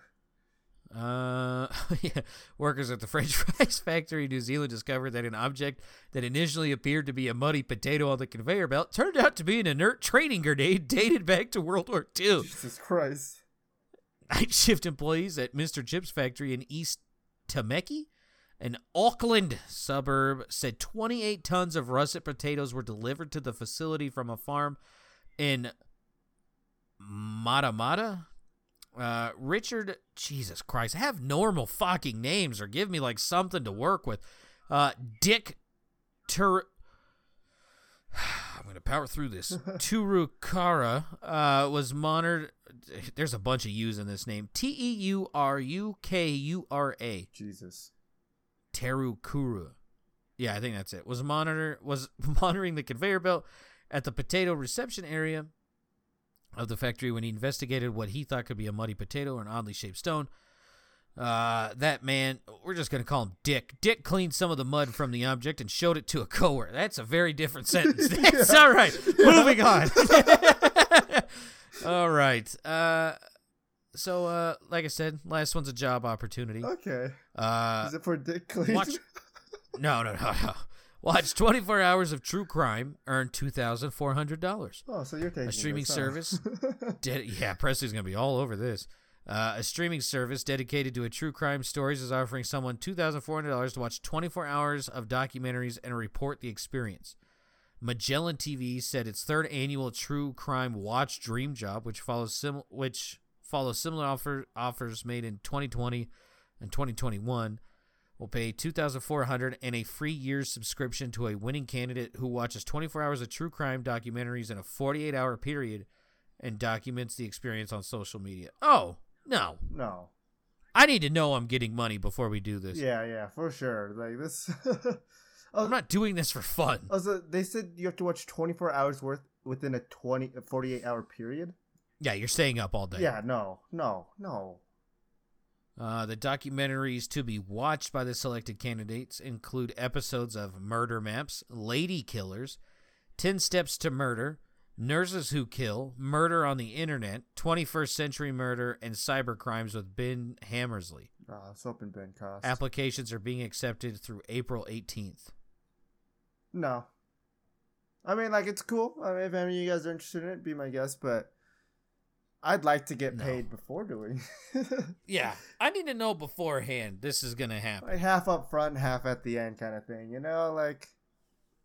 yeah. Uh, yeah. Workers at the French fries factory in New Zealand discovered that an object that initially appeared to be a muddy potato on the conveyor belt turned out to be an inert training grenade dated back to World War Two. Jesus Christ. Night shift employees at Mister Chip's factory in East Tamaki, an Auckland suburb, said twenty-eight tons of russet potatoes were delivered to the facility from a farm in Matamata, Uh, Richard, Jesus Christ, have normal fucking names or give me like something to work with. Uh, Dick Tur... I'm going to power through this. Turukara uh, was monitored. There's a bunch of U's in this name. T E U R U K U R A. Jesus. Terukura. Yeah, I think that's it. Was monitor was monitoring the conveyor belt at the potato reception area of the factory when he investigated what he thought could be a muddy potato or an oddly shaped stone. Uh, that man, we're just going to call him Dick. Dick cleaned some of the mud from the object and showed it to a coworker. That's a very different sentence. That's all right. Moving on. All right. Uh, so, uh, like I said, last one's a job opportunity. Okay. Uh, Is it for Dick Clean? Watch... No, no, no, no. Watch twenty-four hours of true crime, earn two thousand four hundred dollars. Oh, so you're taking a streaming service. de- yeah, Presley's going to be all over this. Uh, a streaming service dedicated to a true crime stories is offering someone two thousand four hundred dollars to watch twenty-four hours of documentaries and report the experience. Magellan T V said its third annual true crime watch dream job, which follows sim- which follows similar offer- offers made in twenty twenty and twenty twenty-one, will pay two thousand four hundred dollars and a free year's subscription to a winning candidate who watches twenty-four hours of true crime documentaries in a forty-eight hour period and documents the experience on social media. Oh. No. No. I need to know I'm getting money before we do this. Yeah, yeah, for sure. Like this was, I'm not doing this for fun. Also, they said you have to watch twenty-four hours worth within a twenty a forty-eight hour period. Yeah, you're staying up all day. Yeah, no. No. No. Uh, the documentaries to be watched by the selected candidates include episodes of Murder Maps, Lady Killers, ten Steps to Murder, Nurses Who Kill, Murder on the Internet, twenty-first Century Murder, and Cyber Crimes with Ben Hammersley. Oh, I was hoping Ben cost. Applications are being accepted through April eighteenth. No. I mean, like, it's cool. I mean, if any of you guys are interested in it, be my guest, but I'd like to get no. paid before doing Yeah. I need to know beforehand this is going to happen. Like, half up front, half at the end kind of thing, you know? Like,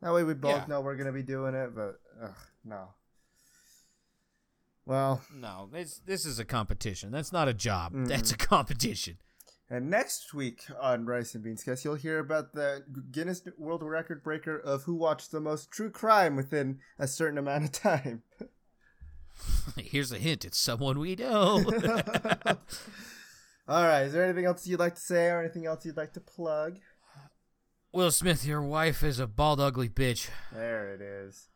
that way we both yeah. know we're going to be doing it, but, ugh, no. Well, no, this this is a competition. That's not a job. Mm-hmm. That's a competition. And next week on Rice and Beanscast, you'll hear about the Guinness World Record breaker of who watched the most true crime within a certain amount of time. Here's a hint. It's someone we know. All right. Is there anything else you'd like to say or anything else you'd like to plug? Will Smith, your wife is a bald, ugly bitch. There it is.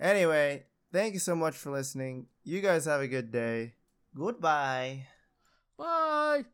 Anyway, thank you so much for listening. You guys have a good day. Goodbye. Bye.